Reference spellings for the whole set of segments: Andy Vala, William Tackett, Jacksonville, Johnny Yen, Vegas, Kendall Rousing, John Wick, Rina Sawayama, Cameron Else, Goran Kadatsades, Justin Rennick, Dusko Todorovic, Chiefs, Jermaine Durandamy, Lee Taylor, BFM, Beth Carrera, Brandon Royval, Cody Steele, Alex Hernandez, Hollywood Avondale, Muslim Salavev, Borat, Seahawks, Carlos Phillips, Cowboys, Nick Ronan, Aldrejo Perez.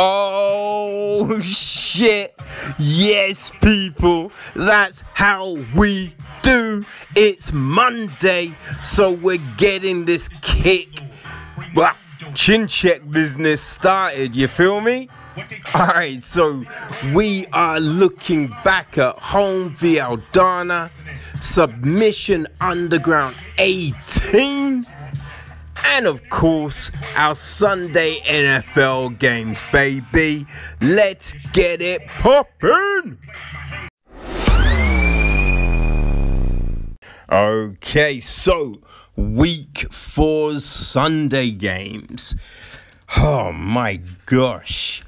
Oh, shit. Yes, people. That's how we do. It's Monday, so we're getting this chin check business started. You feel me? Alright, so we are looking back at home v. Aldana. Submission Underground 18. And of course, our Sunday NFL games, baby. Let's get it poppin'. Okay, so week 4's Sunday games. Oh my gosh.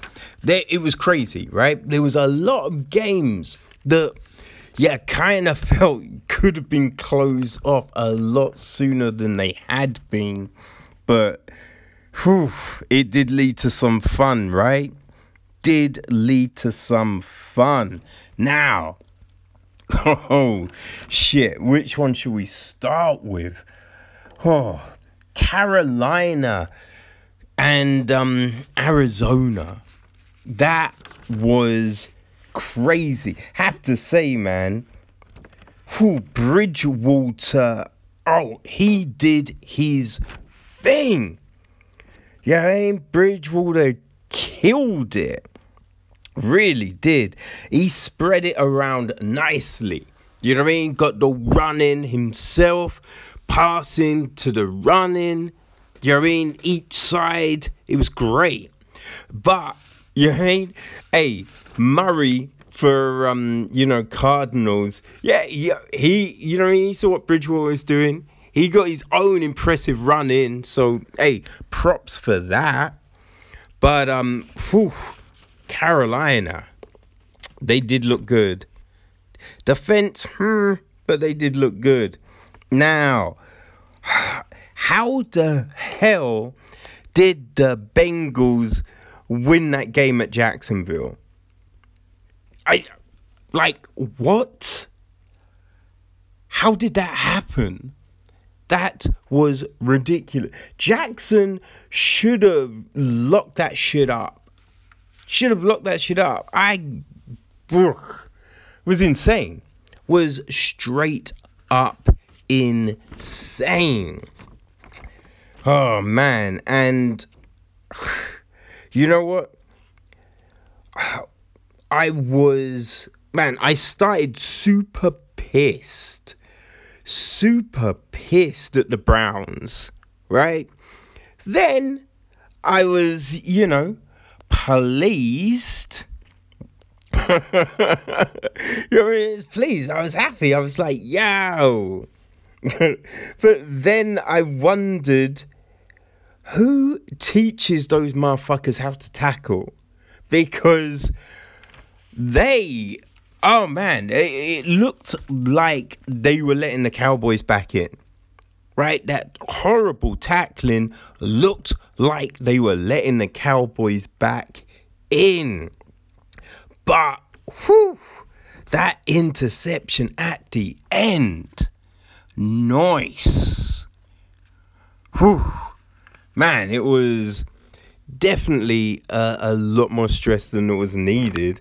It was crazy, right? There was a lot of games that, yeah, kind of felt could have been closed off a lot sooner than they had been. But it did lead to some fun, right? Now, oh, shit, which one should we start with? Oh, Carolina and Arizona. That was crazy. Have to say, man, Bridgewater, he did his thing. Yeah, Bridgewater killed it. Really did. He spread it around nicely. You know what I mean? Got the running himself, passing to the running. You know what I mean? Each side. It was great. But, you know what I mean? Hey, Murray for, Cardinals. Yeah, he saw what Bridgewater was doing. He got his own impressive run in. So, hey, props for that. But, Carolina, they did look good. Defense, but they did look good. Now, how the hell did the Bengals win that game at Jacksonville? What? How did that happen? That was ridiculous. Jackson should have locked that shit up. Was insane. Was straight up insane. Oh, man. And you know what? I started super pissed at the Browns, right? Then I was, pleased. Pleased. I was happy. I was like, yo. But then I wondered, who teaches those motherfuckers how to tackle? Because it looked like they were letting the Cowboys back in, right? That horrible tackling looked like they were letting the Cowboys back in. But, that interception at the end. Nice. Man, it was definitely a lot more stress than it was needed.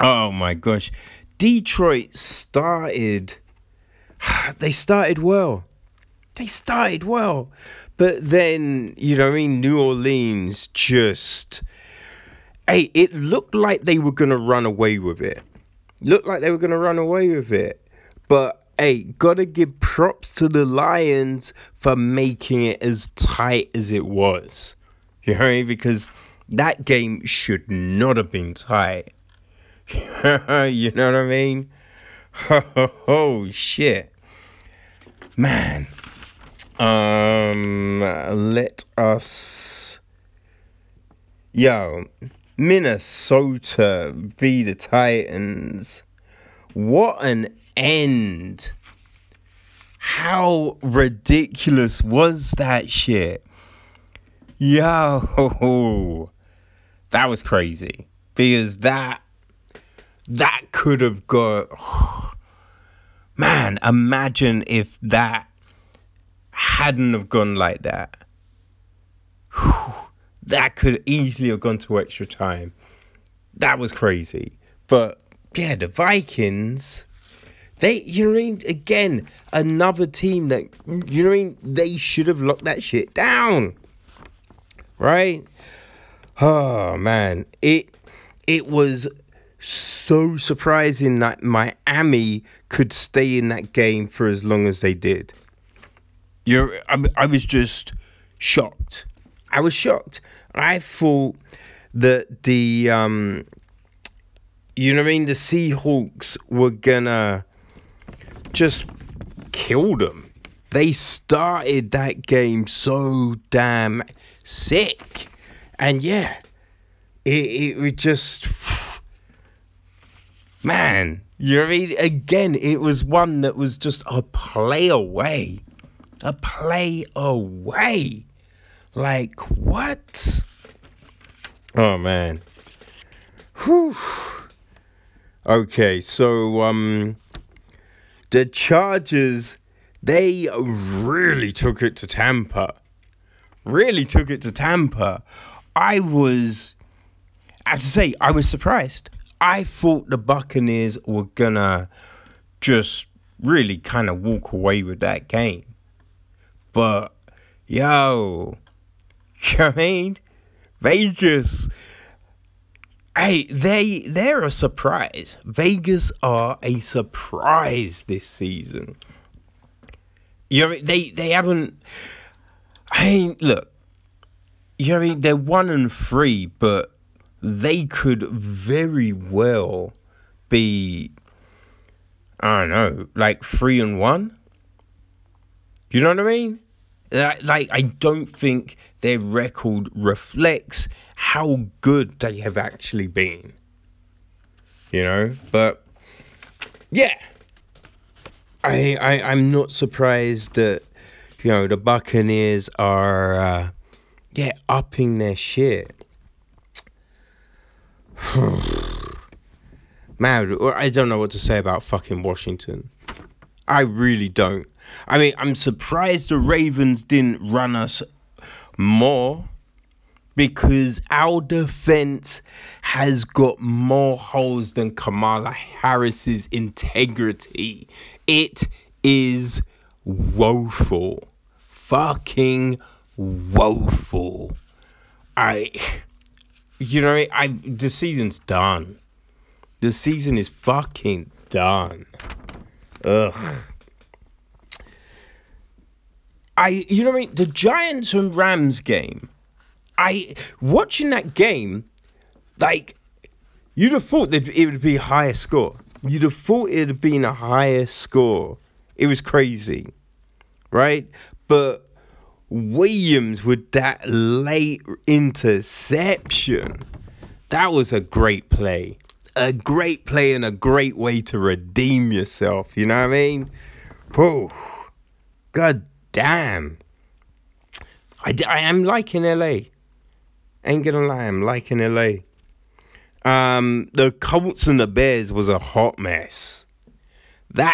Oh my gosh. Detroit started well. But then, New Orleans just, it looked like they were going to run away with it. But gotta give props to the Lions for making it as tight as it was. You know what I mean? Because that game should not have been tight. You know what I mean? Oh, shit. Man. Minnesota v. the Titans. What an end. How ridiculous was that shit? Yo, that was crazy, because that could have got, man, imagine if that hadn't have gone like that. That could easily have gone to extra time. That was crazy. But yeah, the Vikings, again, another team that, they should have locked that shit down. Right? Oh, man. It was so surprising that Miami could stay in that game for as long as they did. I was just shocked. I was shocked. I thought that the Seahawks were gonna just kill them. They started that game so damn sick. And yeah, it was just, man, again, it was one that was just a play away. A play away. Like, what? Oh, man. Whew. Okay, so the Chargers, they really took it to Tampa. I was surprised. I thought the Buccaneers were going to just really kind of walk away with that game. But, Vegas, hey, they're a surprise. Vegas are a surprise this season. They haven't, they're 1-3, but they could very well be, 3-1. You know what I mean? Like, I don't think their record reflects how good they have actually been. But yeah, I'm not surprised that the Buccaneers are upping their shit. Man, I don't know what to say about fucking Washington. I really don't. I'm surprised the Ravens didn't run us more, because our defense has got more holes than Kamala Harris's integrity. It is woeful. Fucking woeful. The season's done. The season is fucking done. Ugh. The Giants and Rams game, watching that game, you'd have thought it would be a higher score. You'd have thought it would have been a higher score. It was crazy, right? But Williams with that late interception, that was a great play. A great play and a great way to redeem yourself. You know what I mean? Oh, God damn. I am liking LA. Ain't gonna lie, I'm liking LA. The Colts and the Bears was a hot mess. You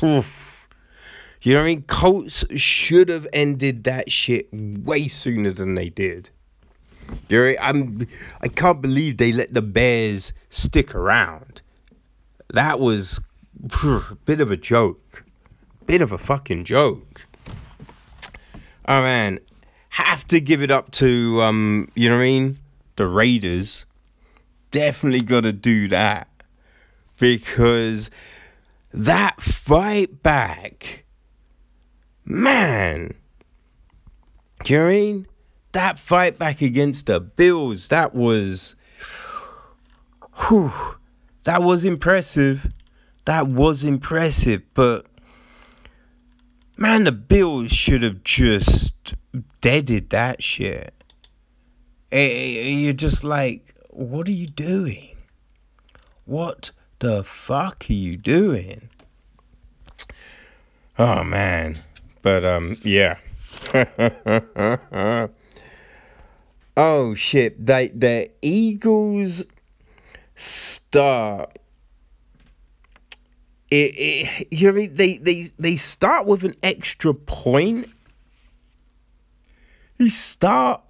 know what I mean? Colts should have ended that shit way sooner than they did. I can't believe they let the Bears stick around. That was a bit of a joke. Bit of a fucking joke. Oh, man. Have to give it up to, the Raiders. Definitely got to do that. Because that fight back, man. That fight back against the Bills, that was impressive. But, man, the Bills should have just deaded that shit. You're just like, what are you doing? What the fuck are you doing? Oh, man. But, yeah. Oh, shit. The Eagles start. They start with an extra point. They start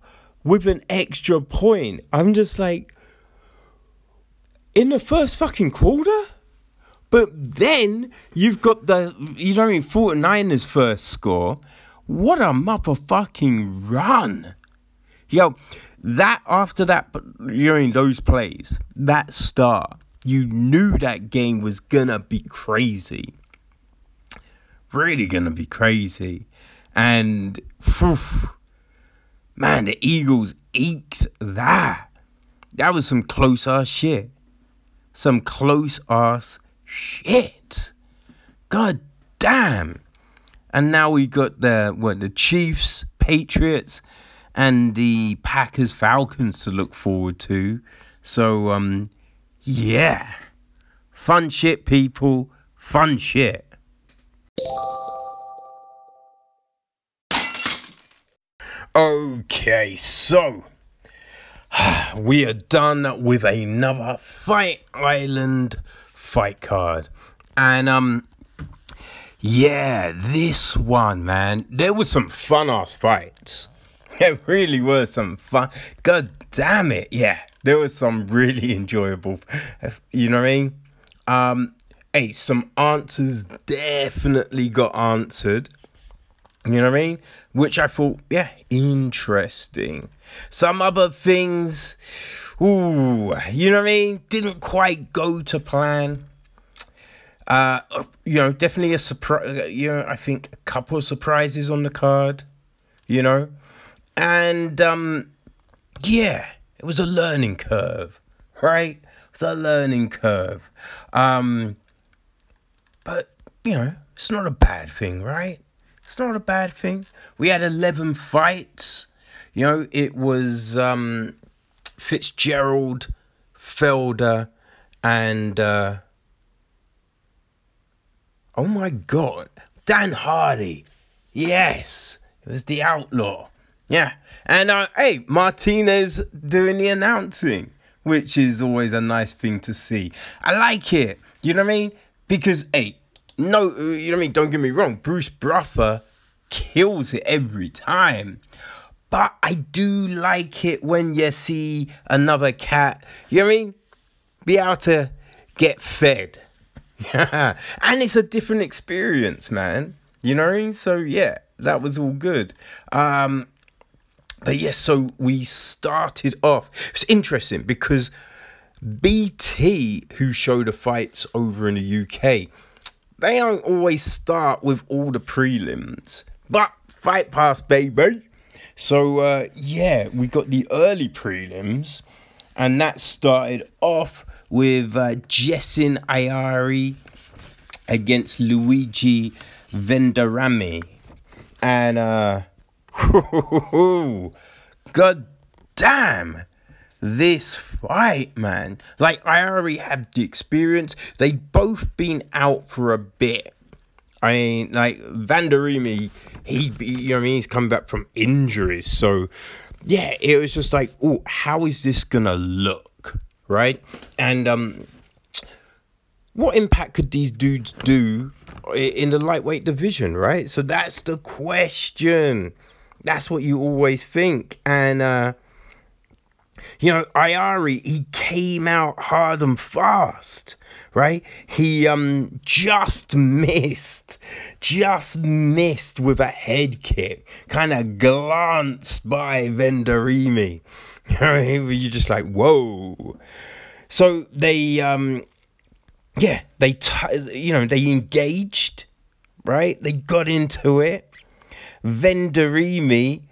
with an extra point. I'm just like, in the first fucking quarter? But then you've got the, you know what I mean, 49ers first score. What a motherfucking run. Yo, that after that, you know, in those plays, that start, you knew that game was gonna be crazy. Really gonna be crazy. And, whew, man, the Eagles eked that. That was some close-ass shit. Some close-ass shit. God damn. And now we got the Chiefs, Patriots, and the Packers, Falcons to look forward to. So, yeah. Fun shit, people. Fun shit. Okay, so we are done with another Fight Island fight card. And, yeah, this one, man, there was some fun-ass fights. There really were some fun. God damn it, yeah. There was some really enjoyable, you know what I mean? Hey, some answers definitely got answered. You know what I mean? Which I thought, yeah, interesting. Some other things, ooh, you know what I mean? Didn't quite go to plan. You know, definitely a surprise, you know, I think a couple of surprises on the card, you know? And, yeah, it was a learning curve, right? It's a learning curve. But, you know, it's not a bad thing, right? It's not a bad thing. We had 11 fights. You know, it was Fitzgerald, Felder, and... oh, my God. Dan Hardy. Yes. It was the Outlaw. Yeah. And, hey, Martinez doing the announcing, which is always a nice thing to see. I like it. You know what I mean? Because, hey... No, you know what I mean? Don't get me wrong. Bruce Buffer kills it every time. But I do like it when you see another cat, you know what I mean? Be able to get fed. Yeah. And it's a different experience, man. You know what I mean? So, yeah, that was all good. But, yes, yeah, so we started off. It's interesting because BT, who show the fights over in the UK... They don't always start with all the prelims, but Fight Pass, baby. So, yeah, we got the early prelims, and that started off with Jessin Ayari against Luigi Vendorami. And, God damn. This fight, man. Like, I already had the experience. They'd both been out for a bit. I mean, like, Vendorami, you know what I mean? He's come back from injuries. So, yeah, it was just like, oh, how is this going to look, right? And what impact could these dudes do in the lightweight division, right? So that's the question. That's what you always think. And, you know, Ayari, he came out hard and fast, right? He just missed with a head kick, kind of glanced by Vendorami. You know, you're just like, whoa. So they, yeah, they engaged, right? They got into it. Vendorami,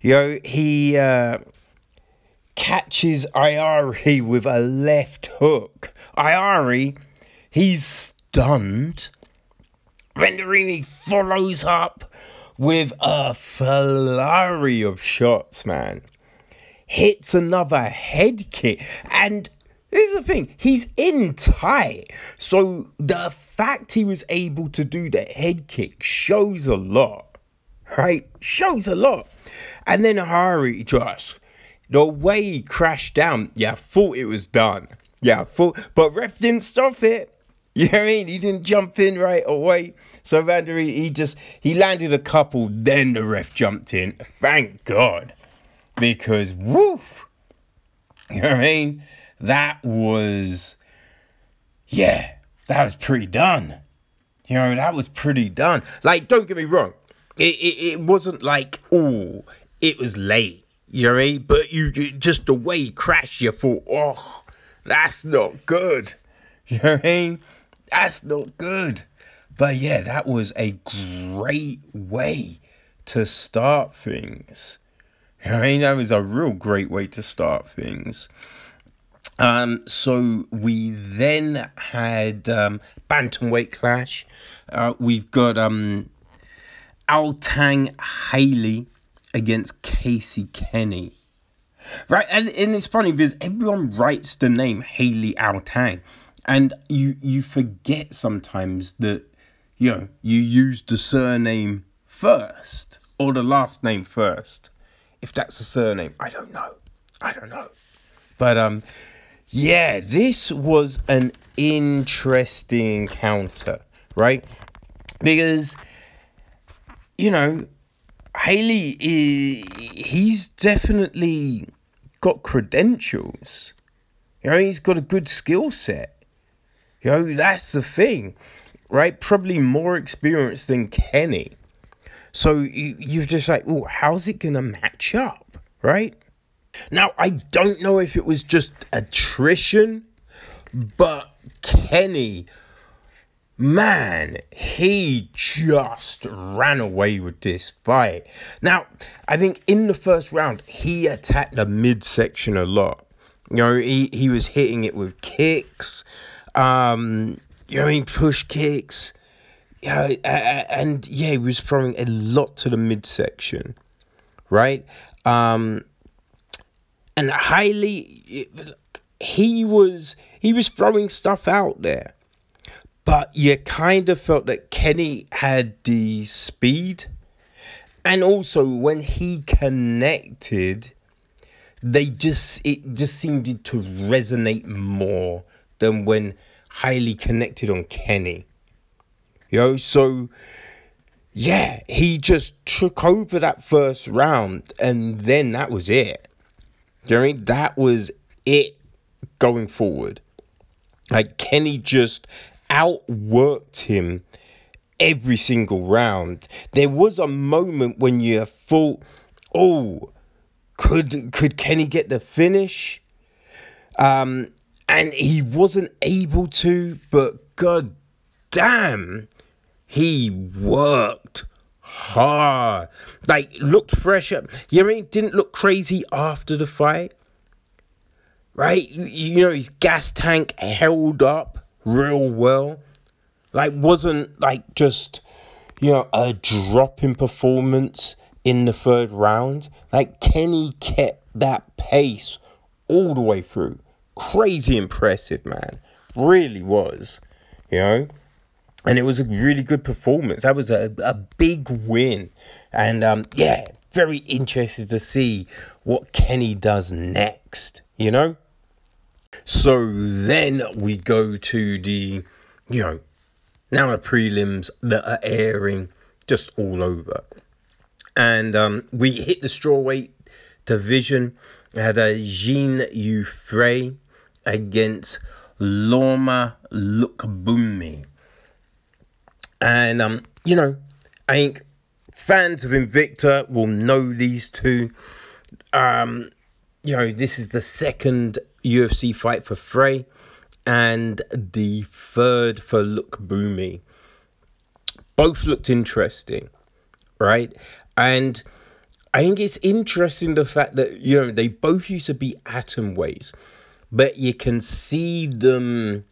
you know, he... catches Ayari with a left hook. Ayari, he's stunned. Vendorami follows up with a flurry of shots, man. Hits another head kick. And here's the thing, he's in tight. So the fact he was able to do the head kick shows a lot, right? Shows a lot. And then Ayari just... The way he crashed down, yeah, I thought it was done. Yeah, I thought, but ref didn't stop it. You know what I mean? He didn't jump in right away. So Vendorami, he landed a couple, then the ref jumped in. Thank God. because, woo! You know what I mean? That was pretty done. You know, that was pretty done. Like, don't get me wrong. It wasn't like, oh, it was late. You know what I mean? But you just the way he crashed, you thought, oh, that's not good. You know what I mean? That's not good. But yeah, that was a great way to start things. You know what I mean? That was a real great way to start things. So we then had bantamweight clash. We've got Altang Hailey against Casey Kenny. Right, and it's funny because everyone writes the name Hailey Altang, and you forget sometimes that, you know, you use the surname first or the last name first, if that's a surname. I don't know. But yeah, this was an interesting encounter, right? Because, you know, Hailey, he's definitely got credentials. You know, he's got a good skill set. You know, that's the thing, right? Probably more experience than Kenny. So you're just like, oh, how's it going to match up, right? Now, I don't know if it was just attrition, but Kenny, man, he just ran away with this fight. Now, I think in the first round, he attacked the midsection a lot. You know, he was hitting it with kicks, you know, push kicks. Yeah, you know, and yeah, he was throwing a lot to the midsection, right? And Hailey, he was throwing stuff out there. But you kind of felt that Kenny had the speed. And also when he connected, it just seemed to resonate more than when Hailey connected on Kenny. You know, so yeah, he just took over that first round, and then that was it. You know what I mean? That was it going forward. Like, Kenny just outworked him every single round. There was a moment when you thought, oh, could Kenny get the finish? And he wasn't able to, but god damn, he worked hard. Like, looked fresher. You know what I mean? Didn't look crazy after the fight, right? You know, his gas tank held up real well. Like, wasn't like just, you know, a drop in performance in the third round. Like, Kenny kept that pace all the way through. Crazy impressive, man. Really was, you know. And it was a really good performance. That was a big win. And, yeah, very interested to see what Kenny does next, you know? So then we go to the, you know, now the prelims that are airing just all over. And we hit the strawweight division. I had a Jean Youfry against Loma Lookboonmee. And, you know, I think fans of Invicta will know these two. You know, this is the second UFC fight for Frey and the third for Lookboonmee. Both looked interesting, right? And I think it's interesting the fact that, you know, they both used to be atom weights, but you can see them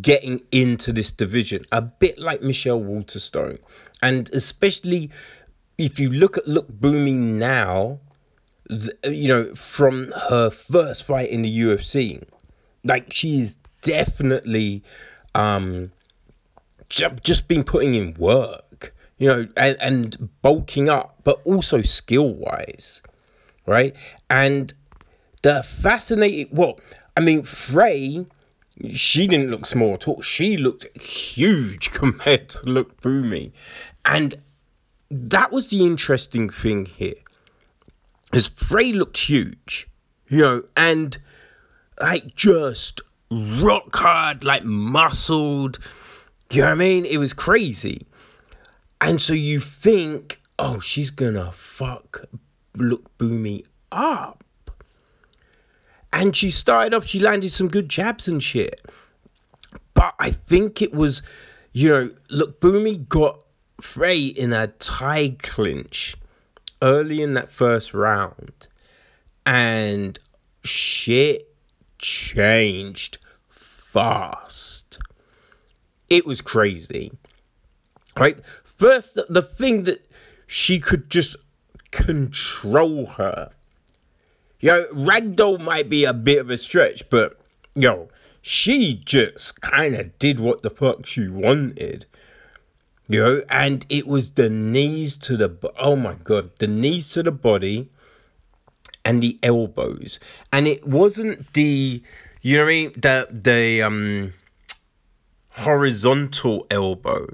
getting into this division a bit like Michelle Waterstone. And especially if you look at Lookboonmee now, you know, from her first fight in the UFC, like, she is definitely just been putting in work, you know, and bulking up, but also skill wise, right? And the fascinating, well, I mean, Frey, she didn't look small at all. She looked huge compared to Lookboonmee. And that was the interesting thing here. Because Frey looked huge, you know, and like just rock hard, like muscled. You know what I mean? It was crazy. And so you think, oh, she's gonna fuck Lookboonmee up. And she started off, she landed some good jabs and shit. But I think it was, you know, Lookboonmee got Frey in a tie clinch early in that first round. And shit changed fast. It was crazy. Right? First, the thing that she could just control her. You know, ragdoll might be a bit of a stretch, but, yo, she just kind of did what the fuck she wanted. You know, and it was the knees to the, oh my God, the knees to the body and the elbows. And it wasn't the, you know what I mean, the horizontal elbow.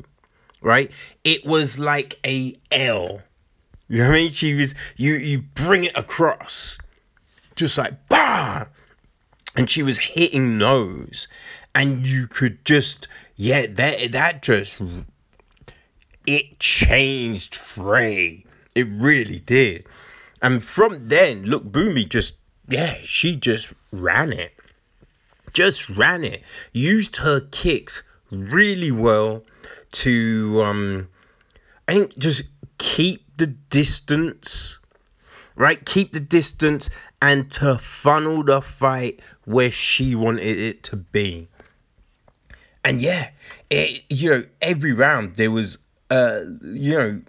Right? It was like a L. You know what I mean? She was, you bring it across. Just like, bah! And she was hitting those. And you could just, yeah, that just, it changed Frey. It really did. And from then, Lookboonmee just, yeah, she just ran it. Just ran it. Used her kicks really well to, I think, just keep the distance, right? Keep the distance and to funnel the fight where she wanted it to be. And yeah, it, you know, every round there was, you know,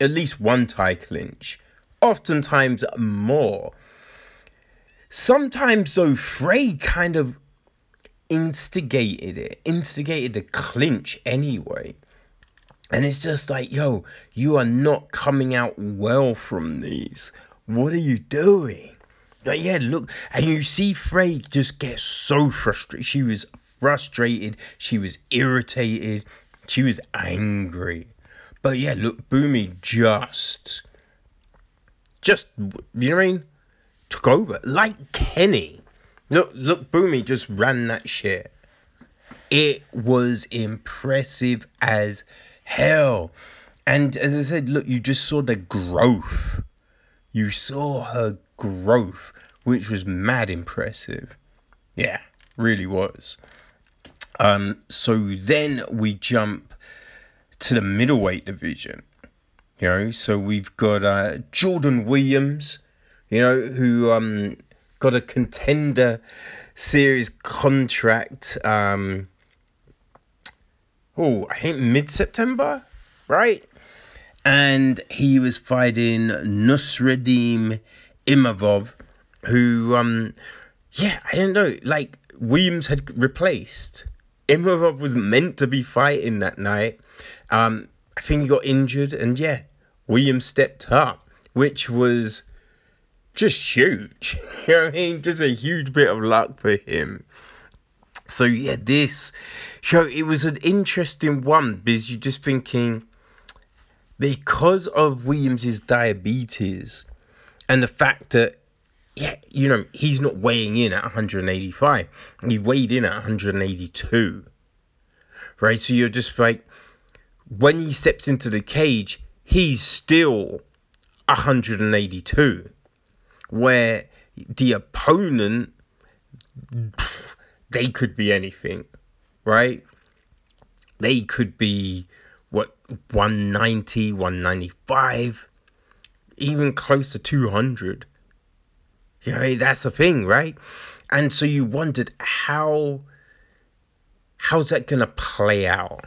at least one tie clinch, oftentimes more. Sometimes, though, Frey kind of instigated the clinch anyway. And it's just like, yo, you are not coming out well from these. What are you doing? Like, yeah, look, and you see Frey just get so frustrated. She was frustrated, she was irritated, she was angry. But yeah, Lookboonmee just, you know what I mean? Took over, like Kenny. Lookboonmee just ran that shit. It was impressive as hell. And as I said, look, you just saw the growth. You saw her growth, which was mad impressive. Yeah, really was. So then we jump to the middleweight division. You know, so we've got Jordan Williams, you know, who got a contender series contract. I think mid-September, right? And he was fighting Nassourdine Imavov, who, yeah, I don't know, like, Williams had replaced. Imavov was meant to be fighting that night. I think he got injured, and yeah, Williams stepped up, which was just huge. You know what I mean? Just a huge bit of luck for him. So yeah, this show, it was an interesting one because you're just thinking, because of Williams' diabetes and the fact that, yeah, you know, he's not weighing in at 185. He weighed in at 182. Right? So you're just like, when he steps into the cage, he's still 182. Where the opponent, they could be anything, right? They could be, 190, 195, even close to 200. You know, that's the thing, right? And so you wondered how's that going to play out?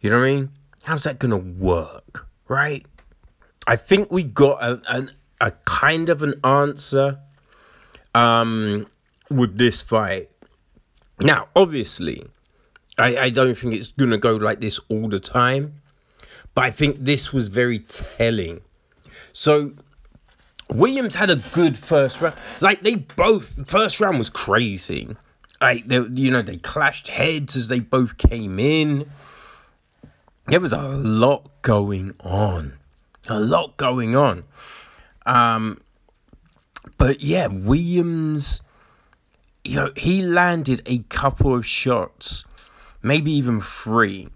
You know what I mean? How's that going to work, right? I think we got a kind of an answer with this fight. Now, obviously, I don't think it's going to go like this all the time, but I think this was very telling. So, Williams had a good first round. Like, first round was crazy. Like, they clashed heads as they both came in. There was a lot going on. A lot going on. But yeah, Williams, you know, he landed a couple of shots, maybe even three,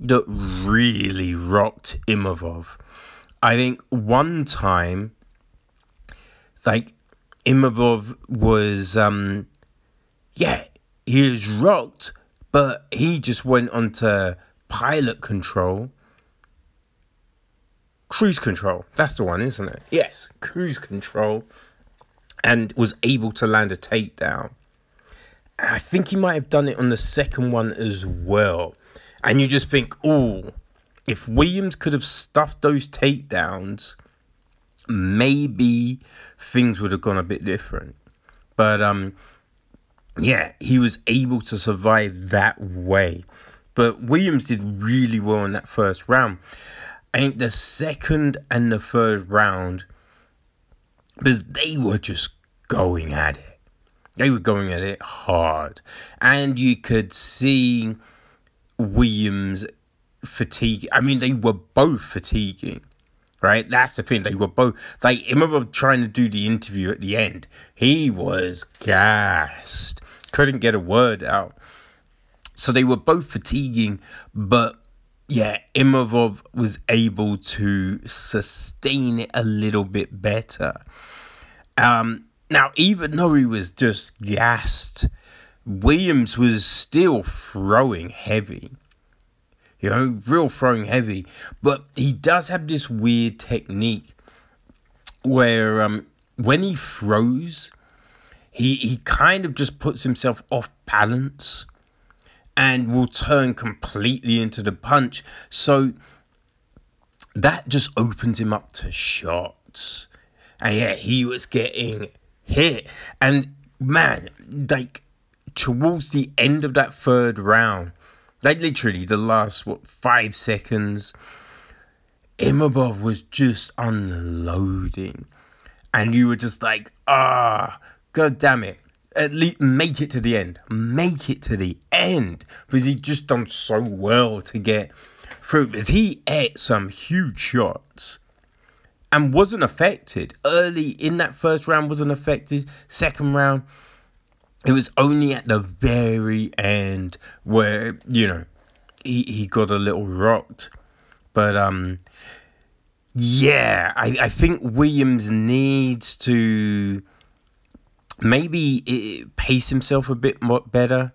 that really rocked Imavov. I think one time, like, Imavov was, he was rocked, but he just went onto pilot control. Cruise control, that's the one, isn't it? Yes, cruise control, and was able to land a takedown. I think he might have done it on the second one as well. And you just think, oh, if Williams could have stuffed those takedowns, maybe things would have gone a bit different. But, he was able to survive that way. But Williams did really well in that first round. I think the second and the third round, because they were just going at it. They were going at it hard. And you could see Williams fatigue. I mean, they were both fatiguing, right? That's the thing. They were both, like, I remember trying to do the interview at the end. He was gassed. Couldn't get a word out. So they were both fatiguing, but yeah, Imavov was able to sustain it a little bit better. Now, even though he was just gassed, Williams was still throwing heavy. You know, real throwing heavy. But he does have this weird technique where when he throws, he kind of just puts himself off balance and will turn completely into the punch. So that just opens him up to shots. And yeah, he was getting hit. And man, like, towards the end of that third round, like literally the last, 5 seconds, Imavov was just unloading. And you were just like, God damn it. At least make it to the end. Make it to the end. Because he just done so well to get through. Because he ate some huge shots and wasn't affected. Early in that first round wasn't affected. Second round, it was only at the very end where, you know, he got a little rocked. But, I think Williams needs to maybe pace himself a bit more better,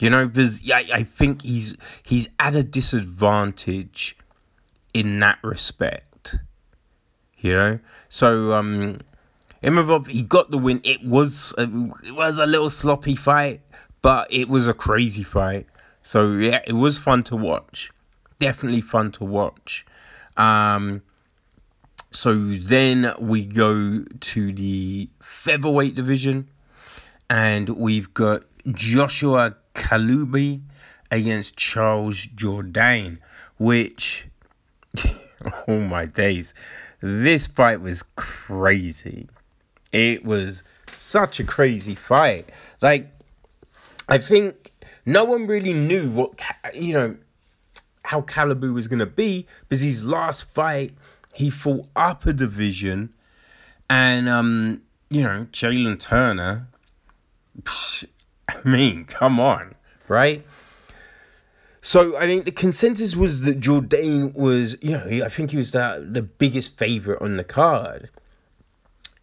you know, because I think he's at a disadvantage in that respect, you know. So Imavov, he got the win. It was a little sloppy fight, but it was a crazy fight. So yeah, it was fun to watch, definitely fun to watch. So then we go to the featherweight division, and we've got Joshua Kalubi against Charles Jourdain, which, oh my days, this fight was crazy. It was such a crazy fight. Like, I think no one really knew how Kalubi was going to be, because his last fight, he fought up a division, and, Jalen Turner, come on, right? So I think the consensus was that Jourdain was, I think he was the biggest favorite on the card.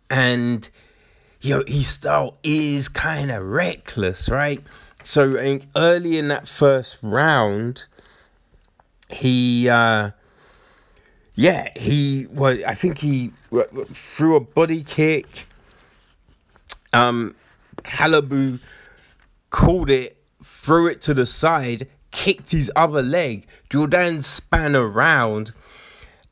And, his style is kind of reckless, right? So I think early in that first round, he threw a body kick. Kalubi called it, threw it to the side, kicked his other leg. Jourdain span around,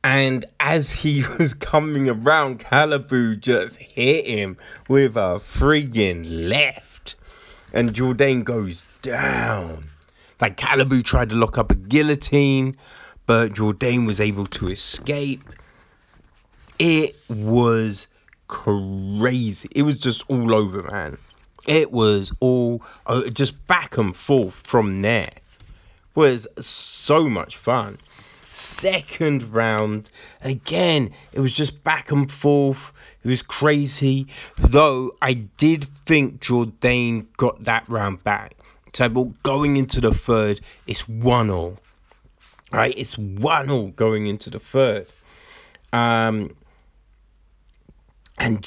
and as he was coming around, Kalubi just hit him with a friggin' left. And Jourdain goes down. Like, Kalubi tried to lock up a guillotine, but Jourdain was able to escape. It was crazy. It was just all over, man. It was all just back and forth from there. It was so much fun. Second round, again, it was just back and forth. It was crazy, though I did think Jourdain got that round back. So I thought going into the third, it's 1-1. Right, it's 1-1 going into the third. And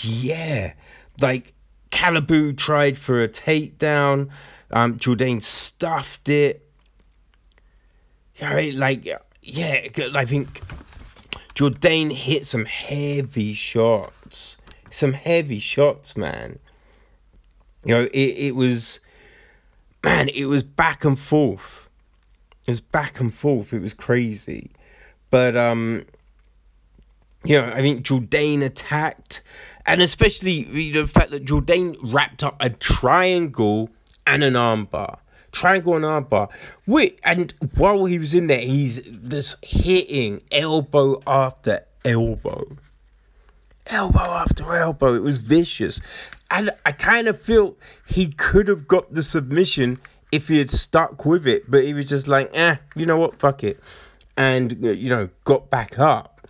yeah, like Calaboo tried for a takedown. Jourdain stuffed it. Right, like, yeah, I think Jourdain hit some heavy shots. Some heavy shots, man. You know, it was, man, it was back and forth. It was back and forth. It was crazy. But, you know, I think Jourdain attacked. And especially the fact that Jourdain wrapped up a triangle and an armbar. Triangle and armbar. And while he was in there, he's just hitting elbow after elbow. Elbow after elbow. It was vicious. And I kind of feel he could have got the submission if he had stuck with it. But he was just like, you know what, fuck it. And, you know, got back up.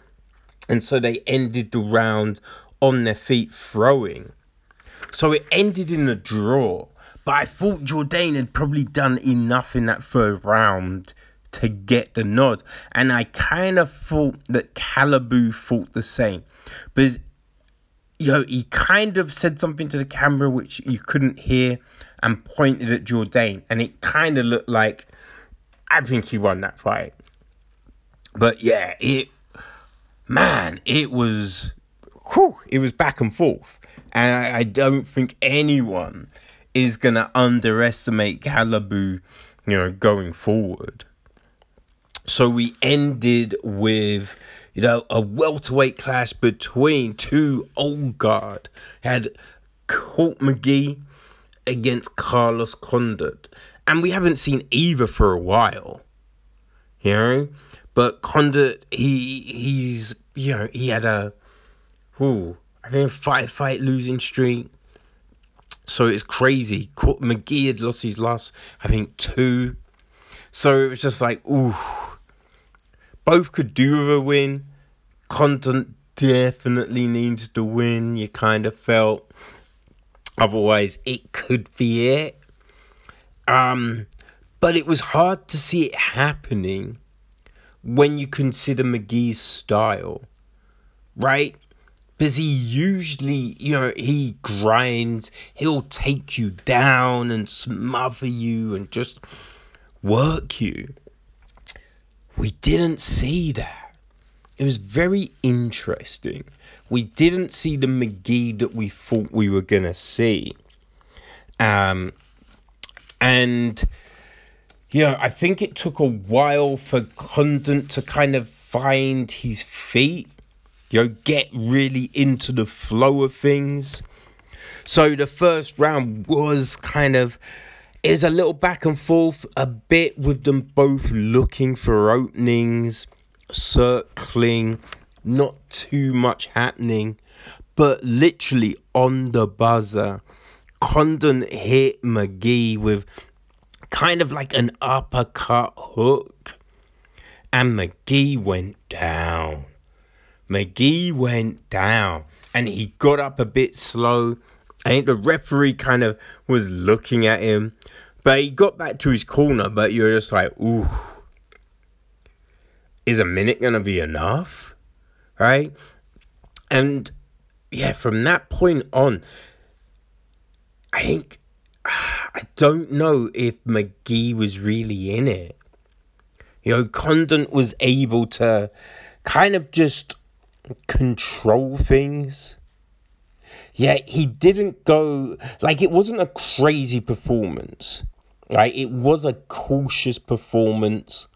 And so they ended the round on their feet throwing. So it ended in a draw. But I thought Jourdain had probably done enough in that third round to get the nod. And I kind of thought that Calaboo thought the same. But, you know, he kind of said something to the camera which you couldn't hear and pointed at Jourdain. And it kind of looked like, I think he won that fight. But, yeah, it was back and forth. And I don't think anyone is going to underestimate Calaboo, you know, going forward. So we ended with, you know, a welterweight clash between two old guard. Had Court McGee against Carlos Condit. And we haven't seen either for a while, you know. But Condit, he's, you know, he had a five-fight losing streak. So it's crazy. McGee had lost his last, I think, 2. So it was just like, ooh. Both could do with a win. Condit definitely needs to win, you kind of felt. Otherwise, it could be it. But it was hard to see it happening when you consider McGee's style, right? Because he usually, you know, he grinds, he'll take you down and smother you and just work you. We didn't see that. It was very interesting. We didn't see the McGee that we thought we were going to see. And, you know, I think it took a while for Condit to kind of find his feet. You know, get really into the flow of things. So the first round was kind of, is a little back and forth, a bit with them both looking for openings, circling, not too much happening. But literally on the buzzer, Condit hit McGee with kind of like an uppercut hook. And McGee went down. McGee went down and he got up a bit slow. I think the referee kind of was looking at him, but he got back to his corner. But you're just like, ooh, is a minute going to be enough? Right? And yeah, from that point on, I think, I don't know if McGee was really in it. You know, Condit was able to kind of just control things. Yeah, he didn't go, like, it wasn't a crazy performance. Like, it was a cautious performance.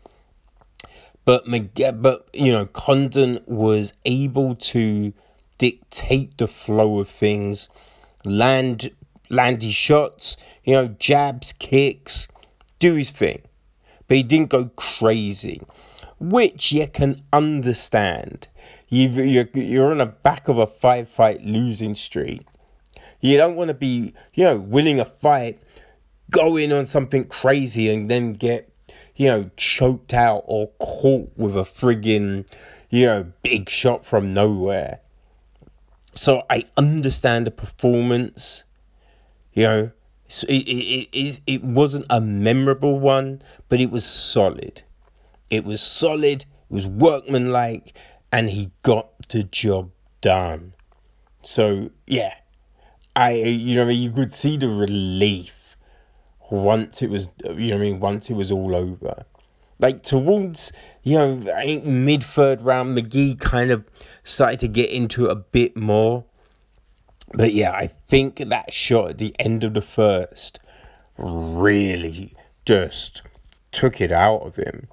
But you know, Condit was able to dictate the flow of things, land his shots, you know, jabs, kicks, do his thing. But he didn't go crazy, which you can understand. You're on the back of a 5-fight losing streak. You don't want to be, you know, winning a fight, go in on something crazy and then get, you know, choked out or caught with a friggin', you know, big shot from nowhere. So I understand the performance. You know, it wasn't a memorable one, but it was solid. It was solid. It was workmanlike, and he got the job done. So yeah, you could see the relief once it was, once it was all over. Like towards, I think mid-third round, McGee kind of started to get into it a bit more. But yeah, I think that shot at the end of the first really just took it out of him.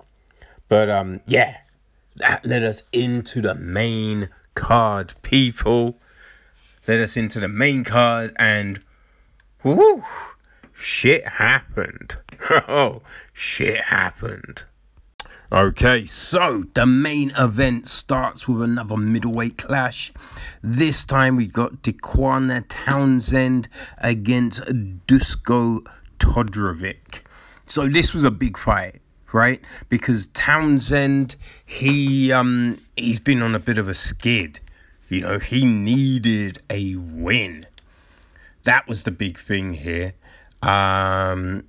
But yeah, that led us into the main card, people. Led us into the main card, and whoo, shit happened. Oh, shit happened. Okay, so the main event starts with another middleweight clash. This time we got Dequan Townsend against Dusko Todorovic. So this was a big fight, right? Because Townsend, he's been on a bit of a skid. You know, he needed a win. That was the big thing here. Yeah,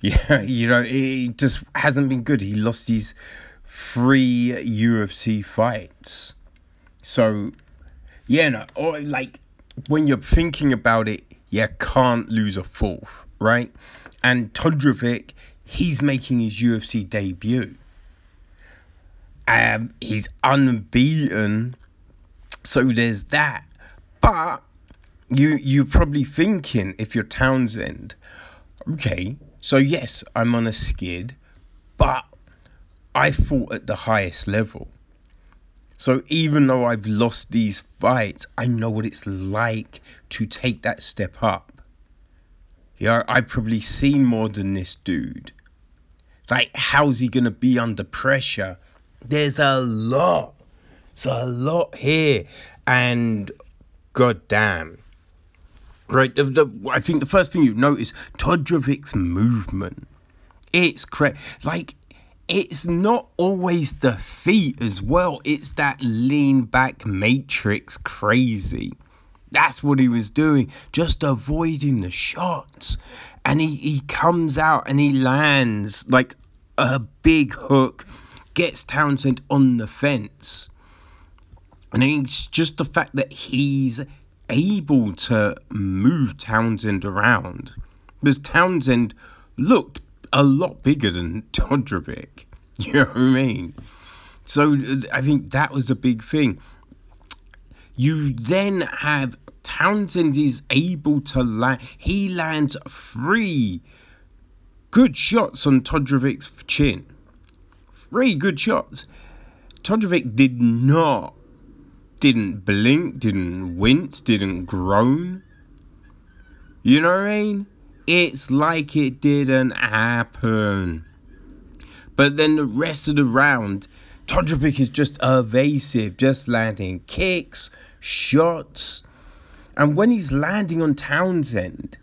it just hasn't been good. He lost these 3 UFC fights. So, yeah, no, or like, when you're thinking about it, you can't lose a 4th, right? And Todorovic, he's making his UFC debut. He's unbeaten, so there's that. But you're probably thinking, if you're Townsend, okay, so yes, I'm on a skid, but I fought at the highest level. So even though I've lost these fights, I know what it's like to take that step up. Yeah, I've probably seen more than this dude. Like, how's he going to be under pressure? There's a lot. It's a lot here. And goddamn. Right, I think the first thing you notice, Todorovic's movement. It's it's not always the feet as well. It's that lean back matrix crazy. That's what he was doing, just avoiding the shots. And he comes out and he lands like a big hook, gets Townsend on the fence. And it's just the fact that he's able to move Townsend around, because Townsend looked a lot bigger than Todorovic. You know what I mean? So I think that was a big thing. You then have Townsend is able to land. He lands 3 good shots on Todorovic's chin. 3 good shots. Todorovic didn't blink, didn't wince, didn't groan. You know what I mean? It's like it didn't happen. But then the rest of the round, Todorovic is just evasive, just landing kicks, shots. And when he's landing on Townsend,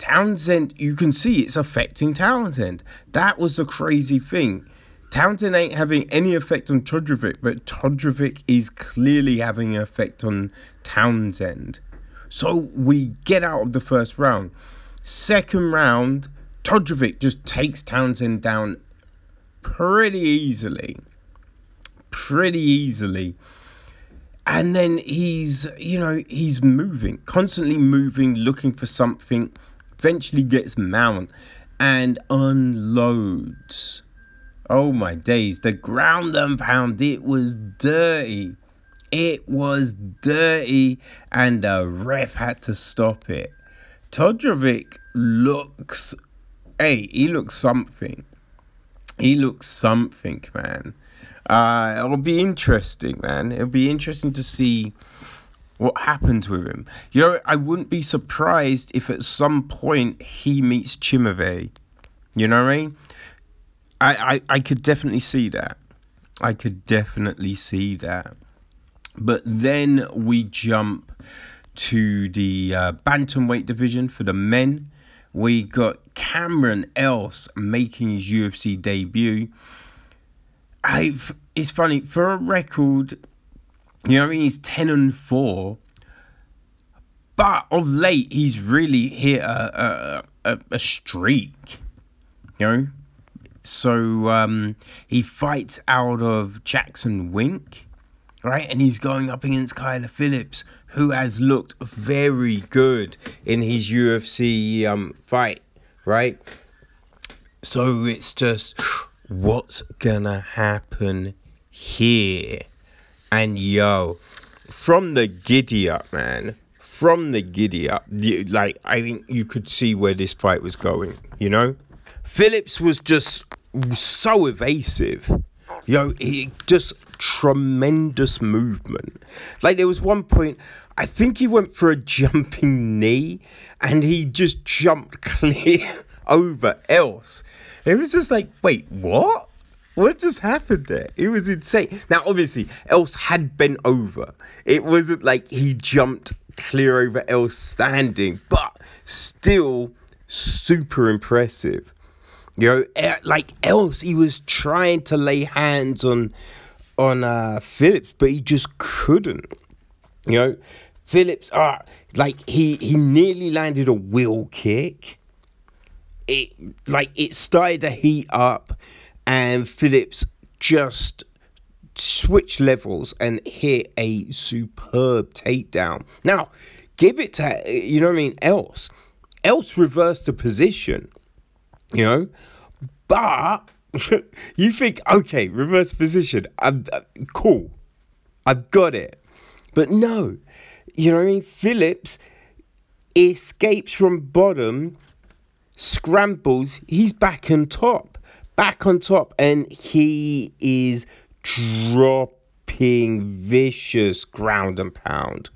you can see it's affecting Townsend. That was the crazy thing. Townsend ain't having any effect on Todorovic, but Todorovic is clearly having an effect on Townsend. So we get out of the first round. Second round, Todorovic just takes Townsend down pretty easily. And then he's moving, constantly moving, looking for something, eventually gets mount and unloads. Oh my days, the ground and pound, it was dirty. And the ref had to stop it. Todorovic looks, he looks something. Man. It'll be interesting, man. It'll be interesting to see what happens with him. I wouldn't be surprised if at some point he meets Chimave. You know what I mean? I could definitely see that. But then we jump to the bantamweight division for the men. We got Cameron Else making his UFC debut. It's funny, for a record, You know what I mean? He's 10-4. But of late, he's really hit a streak, you know? So he fights out of Jackson Wink, right? And he's going up against Kyler Phillips, who has looked very good in his UFC fight, right? So it's just, what's gonna happen here? And yo, from the giddy up, man, like, I think you could see where this fight was going, you know? Phillips was just so evasive. Yo, he just tremendous movement. Like, there was one point, I think he went for a jumping knee and he just jumped clear over Else. It was just like, wait, what? What just happened there? It was insane. Now, obviously, Else had bent over. It wasn't like he jumped clear over Else standing, but still super impressive. You know, like Else, he was trying to lay hands on Phillips, but he just couldn't. You know, Phillips, like he nearly landed a wheel kick. It started to heat up, and Phillips just switched levels and hit a superb takedown. Now, give it to, you know what I mean, Else. Else reversed the position, you know, but you think, okay, reverse position, cool, I've got it. But no, you know what I mean, Phillips escapes from bottom, scrambles, he's back on top, and he is dropping vicious ground and pound.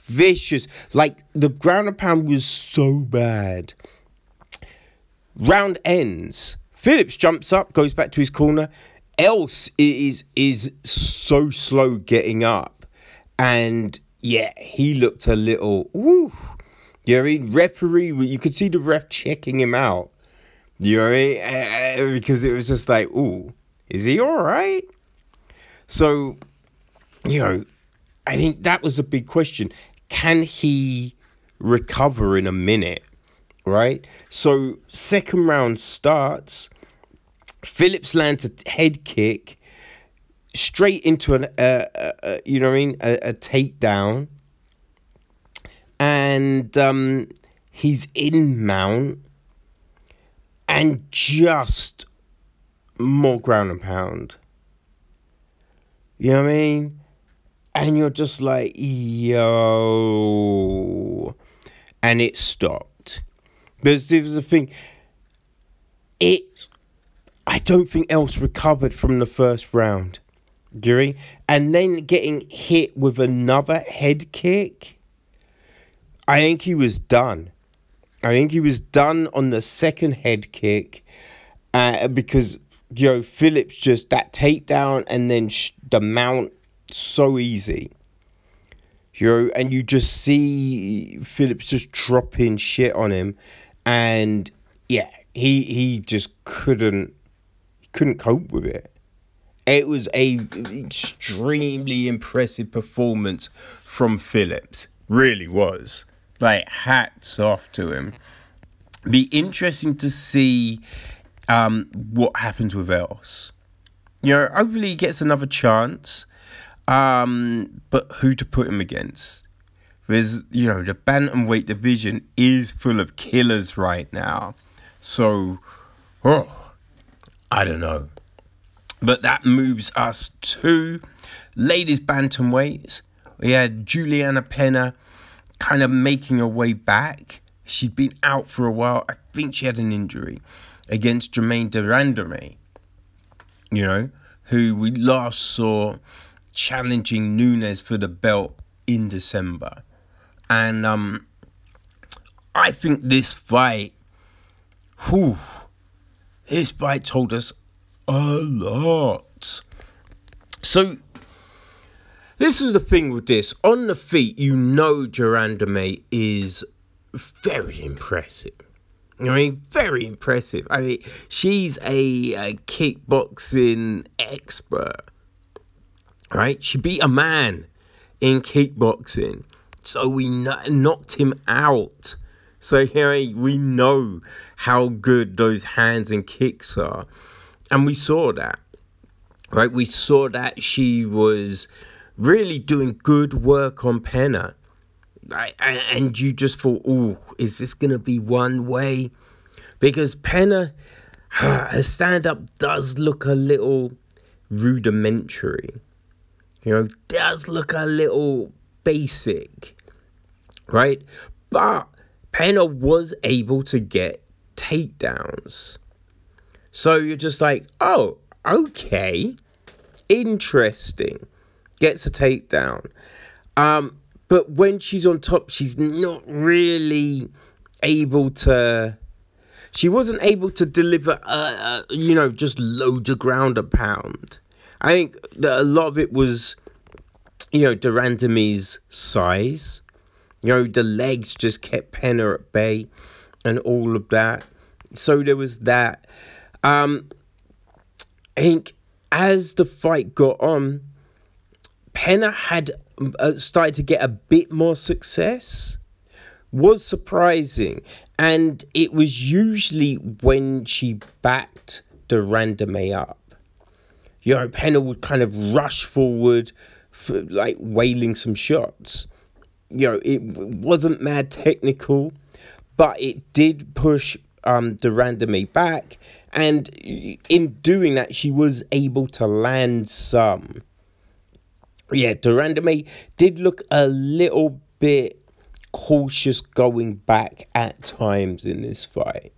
Vicious, like the ground and pound was so bad. Round ends. Phillips jumps up, goes back to his corner. Else is so slow getting up, and yeah, he looked a little. Woo. You know what I mean? Referee, you could see the ref checking him out. You know what I mean? Because it was just like, ooh, is he all right? So, you know, I think that was a big question. Can he recover in a minute, right? So, second round starts. Phillips lands a head kick straight into a takedown. And he's in mount and just more ground and pound. You know what I mean? And you're just like, yo. And it stopped. Because this is the thing. I don't think Else recovered from the first round. And then getting hit with another head kick. I think he was done. I think he was done on the second head kick. Because, you know, Phillips just that takedown and then the mount. So easy, you know, and you just see Phillips just dropping shit on him, and yeah, he just couldn't cope with it. It was a extremely impressive performance from Phillips, really was. Like, hats off to him. Be interesting to see what happens with Else. You know, hopefully he gets another chance. But who to put him against? There's, you know, the bantamweight division is full of killers right now. So, I don't know. But that moves us to ladies bantamweights. We had Julianna Peña kind of making her way back. She'd been out for a while. I think she had an injury against Jermaine Durandamy, you know, who we last saw challenging Nunes for the belt in December. And I think this fight told us a lot. So this is the thing with this. On the feet, you know, Durandamy is very impressive. I mean, very impressive. I mean, she's a kickboxing expert. Right, she beat a man in kickboxing. So we knocked him out. So hey, we know how good those hands and kicks are. And we saw that, right? We saw that she was really doing good work on Peña. And you just thought, oh, is this going to be one way? Because Peña, her stand-up does look a little rudimentary. You know, does look a little basic, right? But Peña was able to get takedowns. So you're just like, oh, okay, interesting. Gets a takedown. But when she's on top, she's not really able to... She wasn't able to deliver, you know, just loads of ground a pound. I think that a lot of it was, you know, Durandami's size. You know, the legs just kept Peña at bay and all of that. So there was that. I think as the fight got on, Peña had started to get a bit more success. Was surprising. And it was usually when she backed Durandame up. You know, Peña would kind of rush forward, for, like, wailing some shots. You know, it wasn't mad technical, but it did push Durandame back. And in doing that, she was able to land some. Yeah, Durandame did look a little bit cautious going back at times in this fight.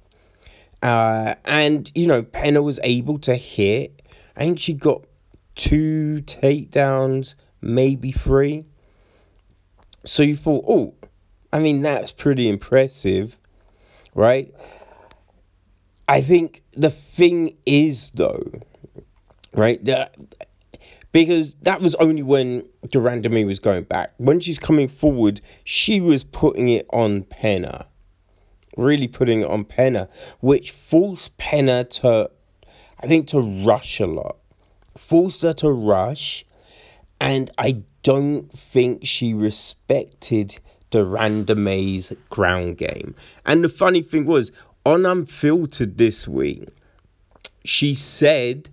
And, you know, Peña was able to hit. I think she got 2 takedowns, maybe 3. So you thought, oh, I mean, that's pretty impressive, right? I think the thing is, though, right, because that was only when Durandame was going back. When she's coming forward, she was putting it on Peña. Really putting it on Peña. Which forced Peña to, I think, to rush a lot. Forced her to rush. And I don't think she respected Durandame's ground game. And the funny thing was, on Unfiltered this week, she said,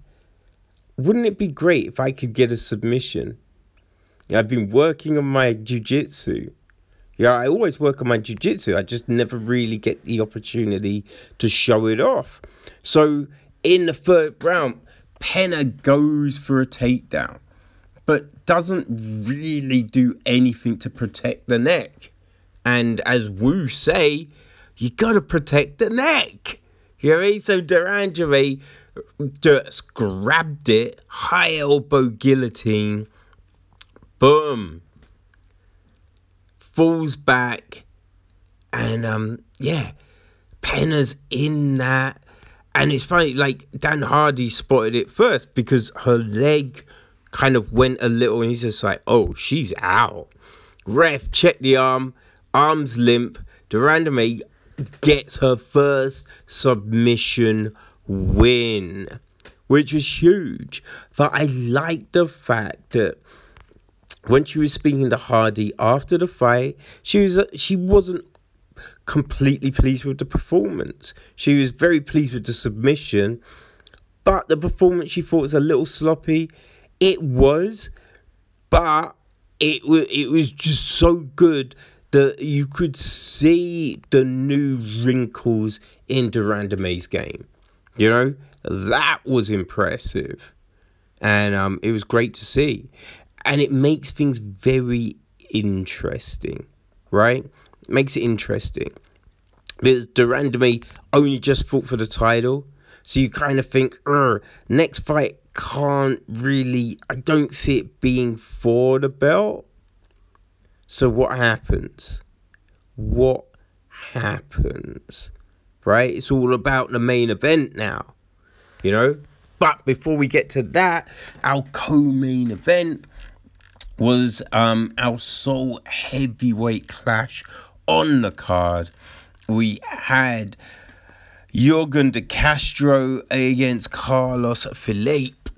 wouldn't it be great if I could get a submission? I've been working on my jiu-jitsu. Yeah, I always work on my jiu-jitsu. I just never really get the opportunity to show it off. So in the third round, Peña goes for a takedown, but doesn't really do anything to protect the neck. And as Wu say, you got to protect the neck. You know what I mean? So Durandame just grabbed it, high elbow guillotine, boom, falls back, and yeah, Peña's in that, and it's funny, like, Dan Hardy spotted it first, because her leg kind of went a little, and he's just like, oh, she's out. Ref, check the arm, arm's limp, Durandame gets her first submission win, which was huge. But I like the fact that when she was speaking to Hardy after the fight, she wasn't completely pleased with the performance. She was very pleased with the submission, but the performance she thought was a little sloppy. It was, but it was just so good that you could see the new wrinkles in Durandame's game. You know, that was impressive. And it was great to see. And it makes things very interesting, right? Makes it interesting. Because Durandame only just fought for the title. So you kind of think, next fight can't really, I don't see it being for the belt. So what happens? What happens? Right, it's all about the main event now, you know. But before we get to that, our co-main event was our sole heavyweight clash on the card. We had Jorgen de Castro against Carlos Phillips,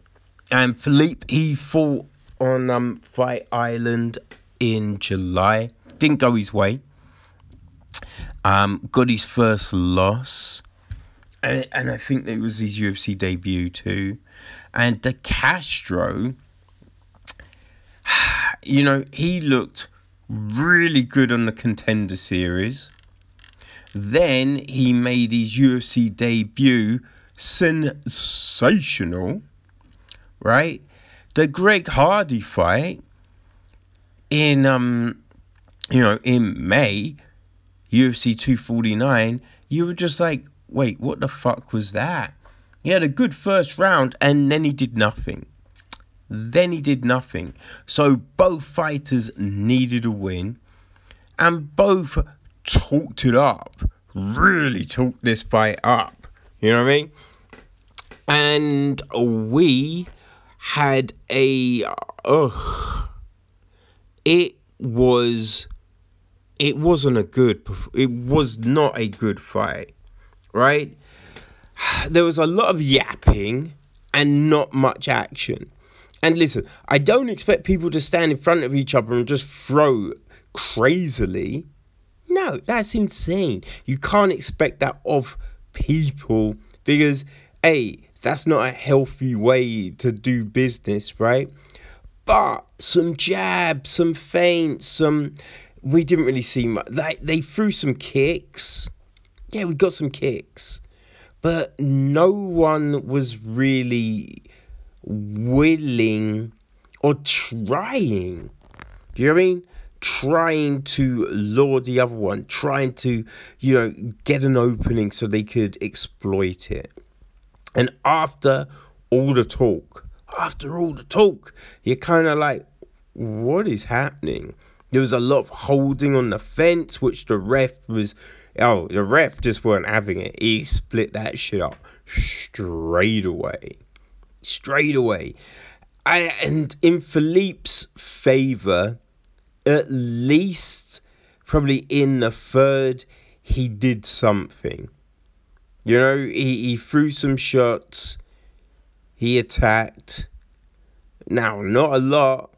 and Phillips, he fought on Fight Island in July. Didn't go his way. Got his first loss. And I think it was his UFC debut too. And De Castro, you know, he looked really good on the Contender Series. Then he made his UFC debut sensational, right? The Greg Hardy fight in, you know, in May, UFC 249, you were just like, wait, what the fuck was that? He had a good first round and then he did nothing. So both fighters needed a win and both talked it up, really talked this fight up, you know what I mean? And we had a, it was not a good fight, right? There was a lot of yapping and not much action. And listen, I don't expect people to stand in front of each other and just throw crazily. No, that's insane. You can't expect that of people because, hey, that's not a healthy way to do business, right? But some jabs, some feints, some... We didn't really see much. They threw some kicks. Yeah, we got some kicks. But no one was really willing or trying. Do you know what I mean? Trying to lure the other one. Trying to, you know, get an opening so they could exploit it. And after all the talk, you're kind of like, what is happening? There was a lot of holding on the fence, which the ref just weren't having it. He split that shit up straight away. And in Philippe's favour, at least probably in the third, he did something. You know, he threw some shots. He attacked. Now, not a lot,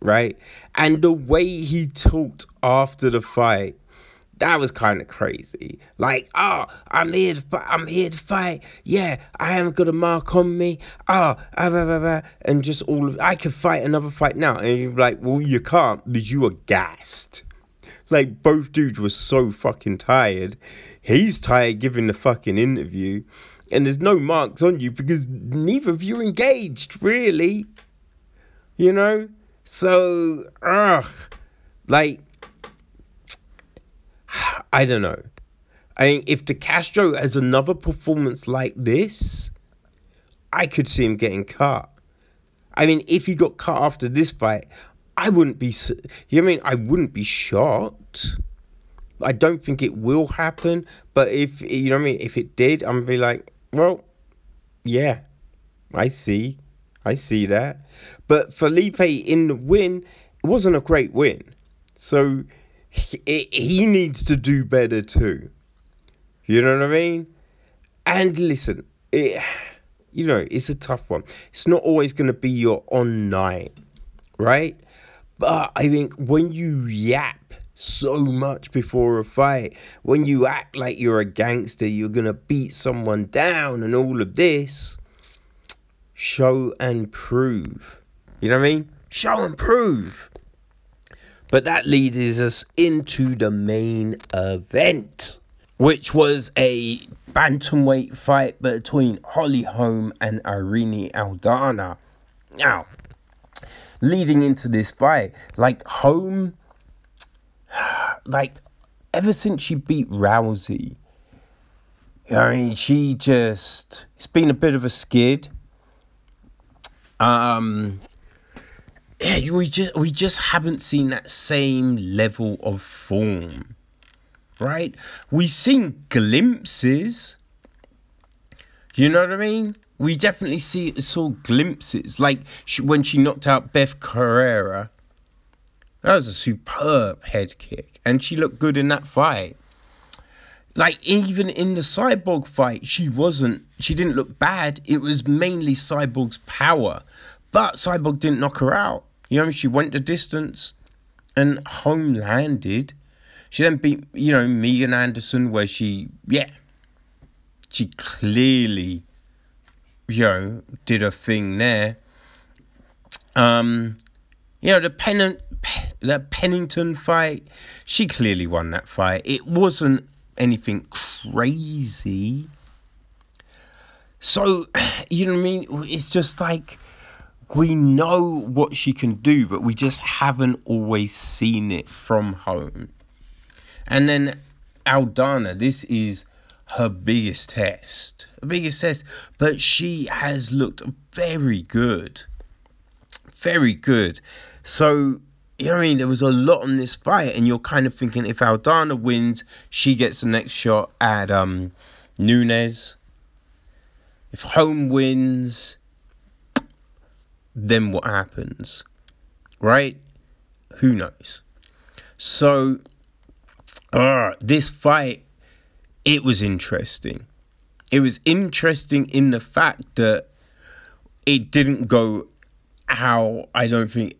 right? And the way he talked after the fight, that was kind of crazy. Like, I'm here to fight. Yeah, I haven't got a mark on me. And just I could fight another fight now. And you're like, well, you can't because you were gassed. Like, both dudes were so fucking tired. He's tired giving the fucking interview. And there's no marks on you because neither of you engaged, really. You know? So, like, I don't know. I mean, if De Castro has another performance like this, I could see him getting cut. I mean, if he got cut after this fight, I wouldn't be shocked. I don't think it will happen. But if, you know what I mean, if it did, I'm going to be like, well, yeah, I see that. But Felipe in the win, it wasn't a great win. So he needs to do better too. You know what I mean? And listen, it's a tough one. It's not always going to be your on night, right? But I think when you yap so much before a fight, when you act like you're a gangster, you're going to beat someone down and all of this, show and prove. You know what I mean? Show and prove. But that leads us into the main event, which was a bantamweight fight between Holly Holm and Irene Aldana. Now, leading into this fight, Holm, ever since she beat Rousey, I mean, it's been a bit of a skid. We just haven't seen that same level of form, right? We've seen glimpses, you know what I mean? We definitely saw glimpses, like when she knocked out Beth Carrera. That was a superb head kick, and she looked good in that fight. Like, even in the Cyborg fight, she didn't look bad. It was mainly Cyborg's power, but Cyborg didn't knock her out. You know, she went the distance and home landed. She then beat, you know, Megan Anderson, where she clearly, you know, did her thing there. You know, the Pennington fight, she clearly won that fight. It wasn't anything crazy. So, you know what I mean? It's just like, we know what she can do, but we just haven't always seen it from home. And then Aldana, this is her biggest test. But she has looked very good. Very good. So, you know what I mean? There was a lot on this fight, and you're kind of thinking if Aldana wins, she gets the next shot at Nunes. If Home wins, then what happens? Right? Who knows? So, this fight, it was interesting. It was interesting in the fact that it didn't go how I don't think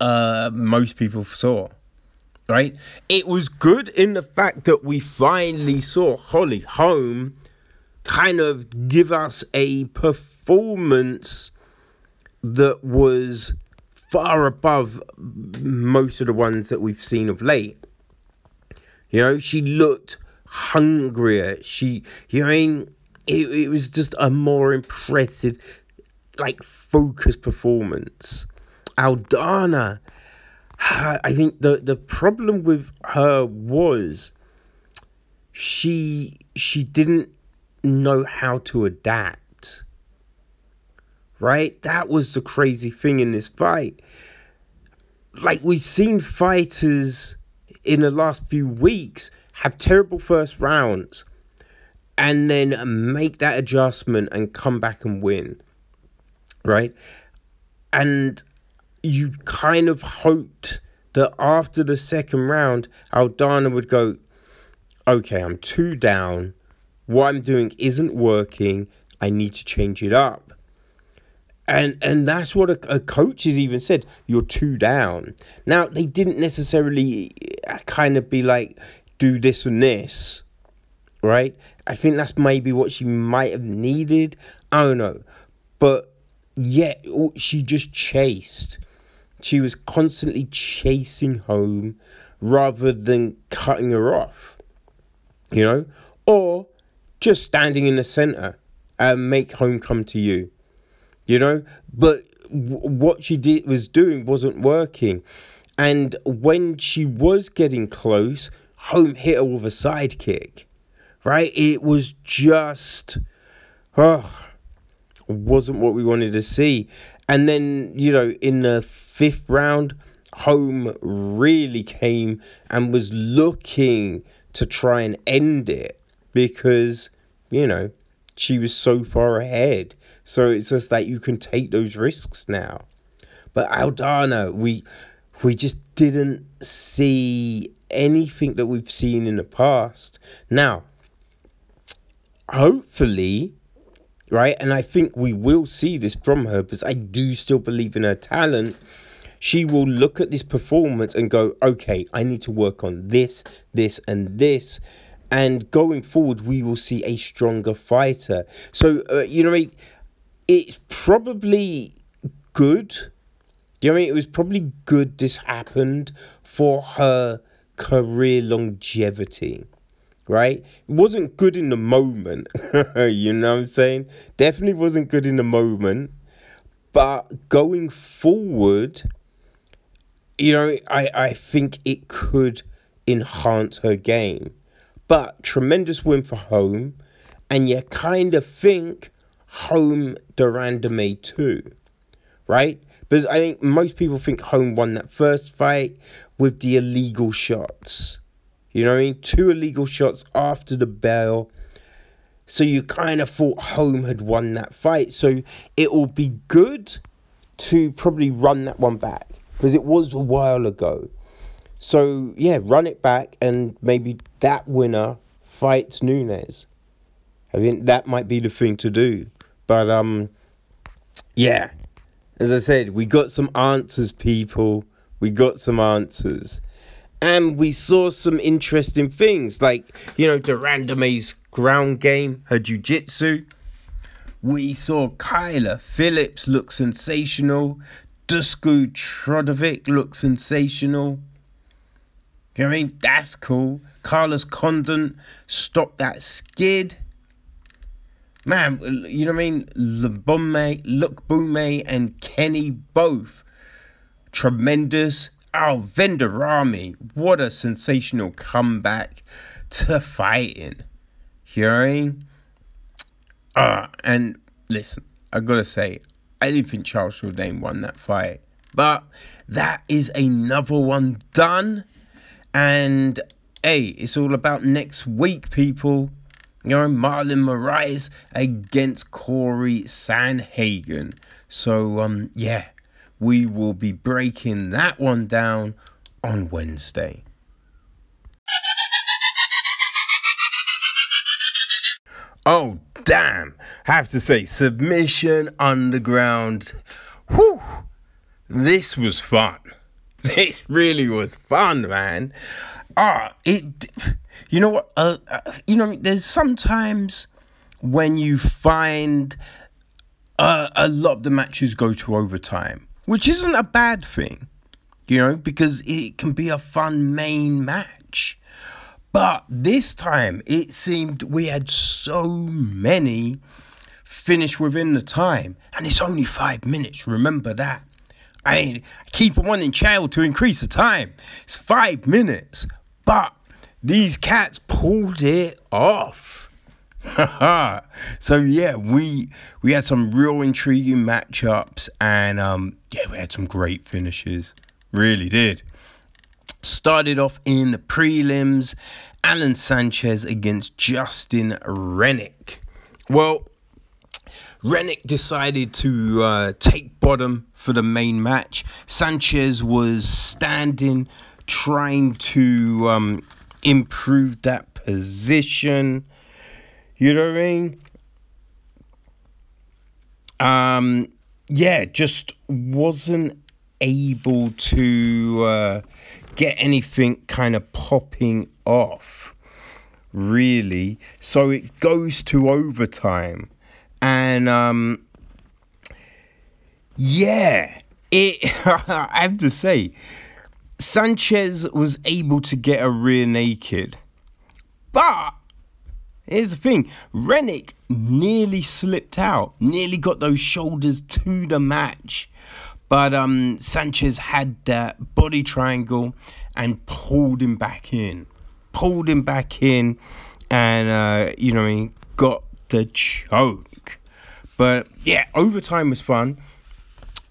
most people saw. Right? It was good in the fact that we finally saw Holly Holm kind of give us a performance that was far above most of the ones that we've seen of late. You know, she looked hungrier. She, you know what I mean? It was just a more impressive, like, focused performance. Aldana, I think the problem with her was she didn't know how to adapt, right? That was the crazy thing in this fight. Like, we've seen fighters in the last few weeks have terrible first rounds and then make that adjustment and come back and win, right? And you kind of hoped that after the second round, Aldana would go, okay, I'm 2 down. What I'm doing isn't working. I need to change it up. And that's what a coach has even said. You're 2 down. Now, they didn't necessarily kind of be like, do this and this, right? I think that's maybe what she might have needed. I don't know. But yet, she just chased. She was constantly chasing Home rather than cutting her off, you know? Or just standing in the center and make Home come to you, you know? But what she did was doing wasn't working. And when she was getting close, Home hit her with a sidekick, right? It was just, wasn't what we wanted to see. And then, you know, in the 5th round, Home really came and was looking to try and end it, because, you know, she was so far ahead. So it's just like, you can take those risks now. But Aldana, we just didn't see anything that we've seen in the past. Now, hopefully, right, and I think we will see this from her, because I do still believe in her talent, she will look at this performance and go, okay, I need to work on this, this, and this. And going forward, we will see a stronger fighter. So, you know what I mean? It's probably good. You know what I mean? It was probably good this happened for her career longevity, right? It wasn't good in the moment, you know what I'm saying? Definitely wasn't good in the moment. But going forward, you know, I think it could enhance her game. But tremendous win for Home. And you kind of think Home Durandame too, right? Because I think most people think Home won that first fight with the illegal shots. You know what I mean? 2 illegal shots after the bell. So you kind of thought Home had won that fight. So it will be good to probably run that one back, because it was a while ago. So, yeah, run it back, and maybe that winner fights Nunes. I think that might be the thing to do. But, yeah, As I said, we got some answers, people. We got some answers. And we saw some interesting things, like, you know, Durandame's ground game, her jiu-jitsu. We saw Kyler Phillips look sensational. Dusko Todorovic look sensational. You know what I mean? That's cool. Carlos Condit stopped that skid. Man, you know what I mean? Lookboonmee and Kenny both tremendous. Oh, Vendorami, what a sensational comeback to fighting. You know what I mean? And listen, I gotta say, I didn't think Charles Jourdain won that fight. But that is another one done. And, hey, it's all about next week, people. You know, Marlon Moraes against Corey Sanhagen. So, yeah. We will be breaking that one down on Wednesday. Oh, damn. I have to say, Submission Underground. Whew. This was fun. This really was fun, man. You know what? You know, there's sometimes when you find a lot of the matches go to overtime. Which isn't a bad thing, you know, because it can be a fun main match. But this time, it seemed we had so many finish within the time. And it's only 5 minutes, remember that. I keep on in child to increase the time. It's 5 minutes. But these cats pulled it off. So, yeah, we had some real intriguing matchups, and, yeah, we had some great finishes. Really did. Started off in the prelims, Alan Sanchez against Justin Rennick. Well, Rennick decided to take bottom for the main match. Sanchez was standing, trying to improve that position. You know what I mean? Yeah, just wasn't able to get anything kind of popping off, really. So it goes to overtime. And, yeah, I have to say, Sanchez was able to get a rear naked. But here's the thing, Rennick nearly slipped out, nearly got those shoulders to the match. But Sanchez had that body triangle and pulled him back in and, you know what I mean, got the choke. But, yeah, overtime was fun.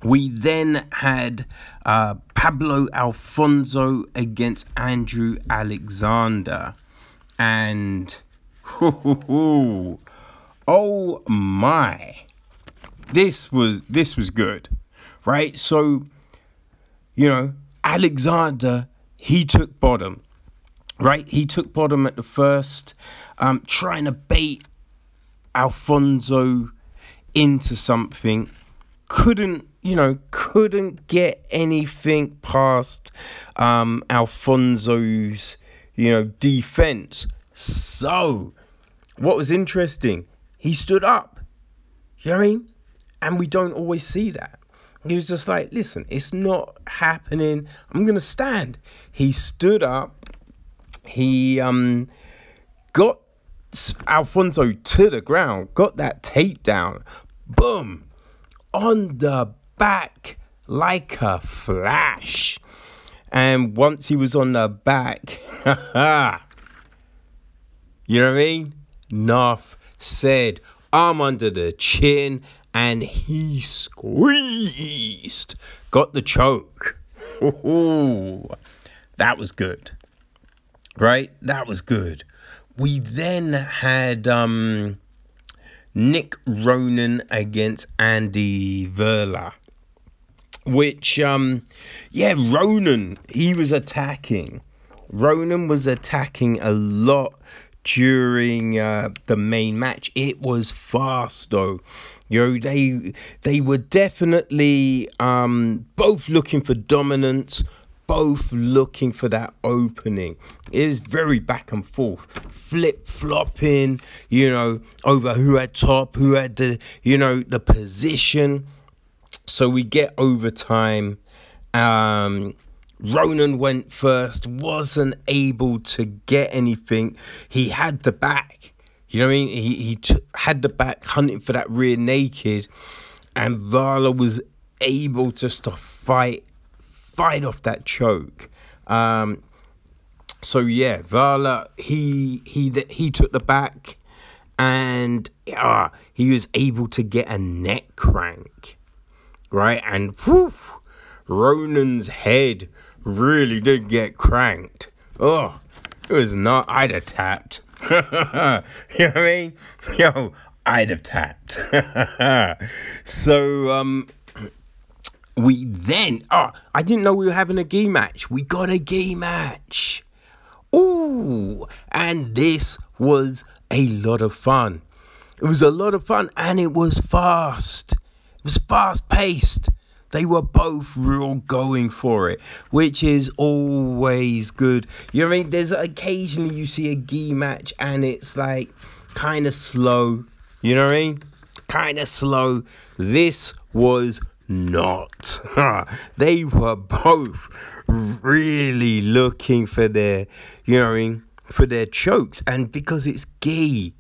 We then had Pablo Alfonso against Andrew Alexander. And oh my, this was good, right? So, you know, Alexander, he took bottom at the first, trying to bait Alfonso into something, couldn't get anything past Alfonso's, you know, defense. So what was interesting, he stood up, you know what I mean? And we don't always see that. He was just like, listen, it's not happening. I'm going to stand. He stood up. He got Alfonso to the ground, got that takedown. Boom, on the back like a flash. And once he was on the back, you know what I mean? Nuff said, arm under the chin, and he squeezed. Got the choke. Ooh, that was good. Right? That was good. We then had Nick Ronan against Andy Verla. Which, yeah, Ronan, he was attacking. Ronan was attacking a lot during the main match. It was fast though. You know, they were definitely both looking for dominance, both looking for that opening. It was very back and forth, flip-flopping, you know, over who had top, who had the, you know, the position. So we get overtime. Ronan went first, wasn't able to get anything. He had the back. You know what I mean? He had the back, hunting for that rear naked. And Vala was able just to fight off that choke. So, yeah, Vala, he took the back. And he was able to get a neck crank. Right? And whew, Ronan's head really did get cranked. Oh, it was not. I'd have tapped. You know what I mean? Yo, I'd have tapped. So, we then... I didn't know we were having a gi match. We got a gi match. Ooh, and this was a lot of fun. It was a lot of fun, and it was fast. It was fast-paced. They were both real going for it, which is always good. You know what I mean? There's occasionally you see a gi match and it's like kind of slow. You know what I mean? Kind of slow. This was not. They were both really looking for their, you know what I mean, for their chokes. And because it's gi,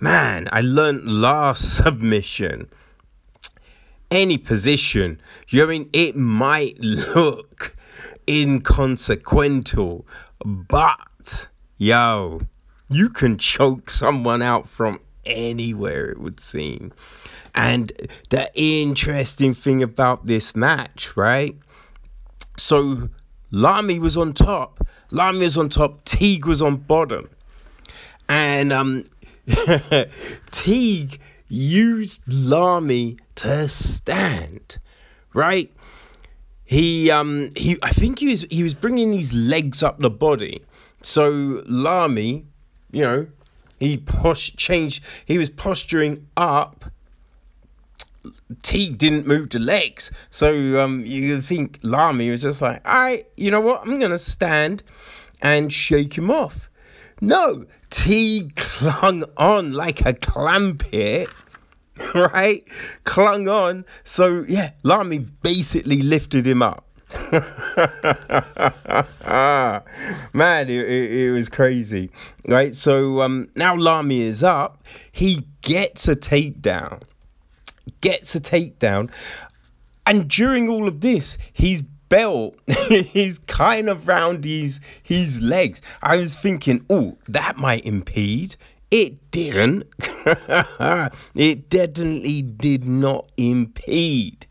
man, I learned last submission. Any position, you know what I mean, it might look inconsequential, but, yo, you can choke someone out from anywhere, it would seem. And the interesting thing about this match, right? So, Lamy was on top. Teague was on bottom. And Teague used Lamy to stand, right? He I think he was bringing his legs up the body. So Lamy, you know, he was posturing up. Teague didn't move the legs. So you think Lamy was just like, alright, you know what, I'm gonna stand and shake him off. No, Teague clung on like a clampet, right? Clung on. So, yeah, Lamy basically lifted him up. Man, it was crazy, right? So, now Lamy is up. He gets a takedown. And during all of this, he's belt, he's kind of round his legs. I was thinking, oh, that might impede. It didn't. It definitely did not impede,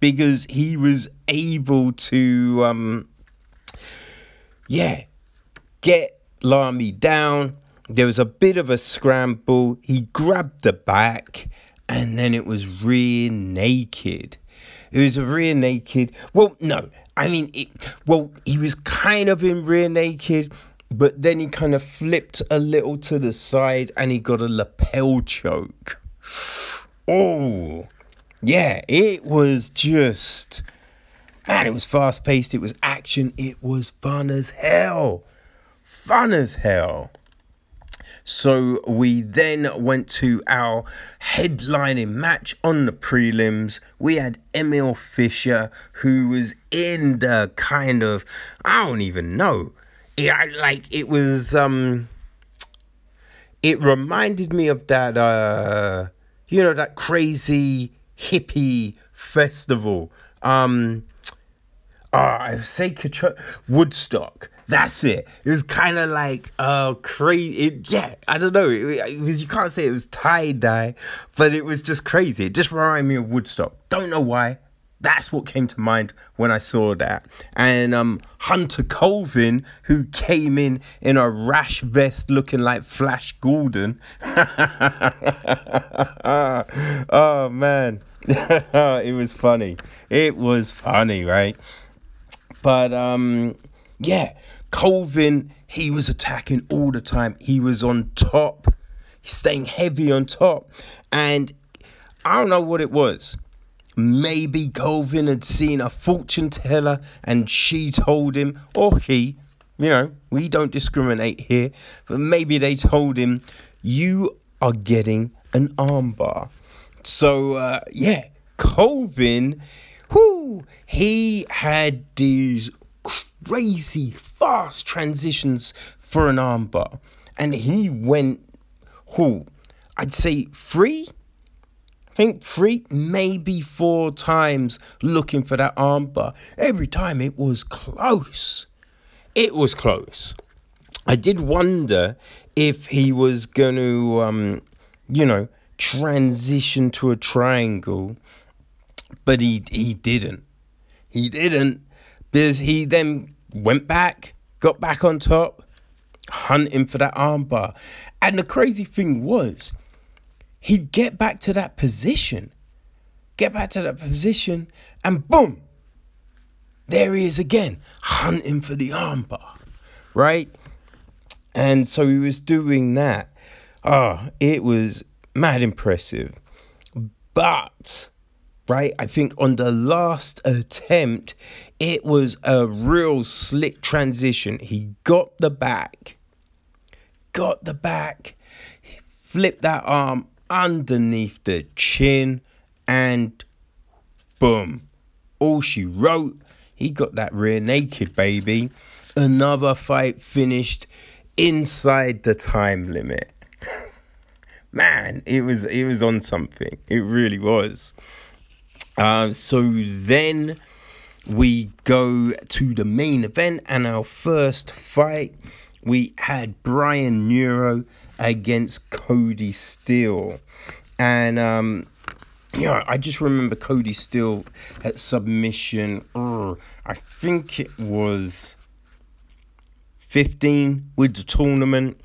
because he was able to, get Lamy down. There was a bit of a scramble. He grabbed the back, and then it was rear naked. It was a rear naked. Well, no. I mean, he was kind of in rear naked, but then he kind of flipped a little to the side and he got a lapel choke. Oh, yeah. It was just... Man, it was fast-paced. It was action. It was fun as hell. So we then went to our headlining match on the prelims. We had Emil Fisher, who was in the kind of, I don't even know. It reminded me of that, that crazy hippie festival. Woodstock. That's it. It was kind of like crazy. I don't know. It was, you can't say it was tie-dye, but it was just crazy. It just reminded me of Woodstock. Don't know why. That's what came to mind when I saw that. And Hunter Colvin, who came in a rash vest looking like Flash Gordon. Oh, man. It was funny. It was funny, right? But, yeah. Colvin, he was attacking all the time. He was on top, staying heavy on top. And I don't know what it was. Maybe Colvin had seen a fortune teller and she told him, or he, you know, we don't discriminate here, but maybe they told him, you are getting an armbar. So, yeah, Colvin, whoo, he had these crazy, fast transitions for an armbar. And he went, whoo, I'd say three, maybe four times looking for that armbar. Every time it was close. It was close. I did wonder if he was going to, you know, transition to a triangle, but he didn't. He didn't, because he then went back, got back on top, hunting for that armbar. And the crazy thing was, he'd get back to that position, and boom, there he is again, hunting for the armbar, right? And so he was doing that. Oh, it was mad impressive. But, right, I think on the last attempt, it was a real slick transition. He got the back, flipped that arm underneath the chin, and boom, all she wrote, he got that rear naked, baby. Another fight finished inside the time limit. Man, it was on something. It really was. So then we go to the main event, and our first fight, we had Brian Nero against Cody Steele. And, yeah, I just remember Cody Steele at submission. I think it was 15 with the tournament.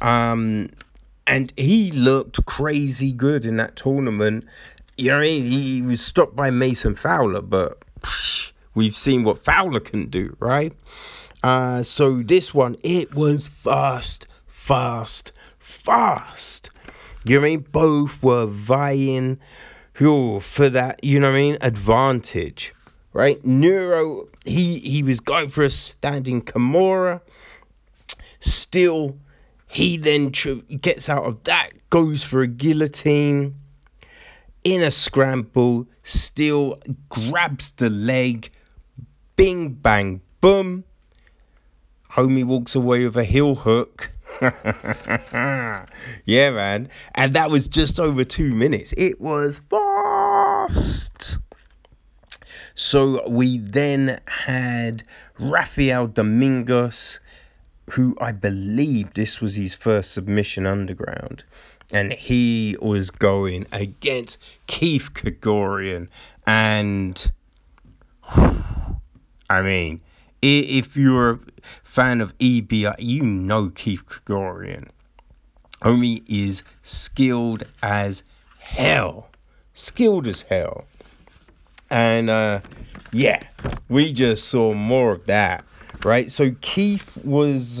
And he looked crazy good in that tournament. You know what I mean? He was stopped by Mason Fowler, but we've seen what Fowler can do, right? So this one, it was fast. You know what I mean? Both were vying for that, you know what I mean, advantage, right? Nero, he was going for a standing Kimura. Still, he then gets out of that, goes for a guillotine. In a scramble, Steele grabs the leg. Bing, bang, boom. Homie walks away with a heel hook. Yeah, man. And that was just over 2 minutes. It was fast. So we then had Rafael Domingos, who I believe this was his first submission underground. And he was going against Keith Kagorian. And, I mean, if you're a fan of EBI, you know Keith Kagorian. Homie is skilled as hell. And, yeah, we just saw more of that, right? So Keith was,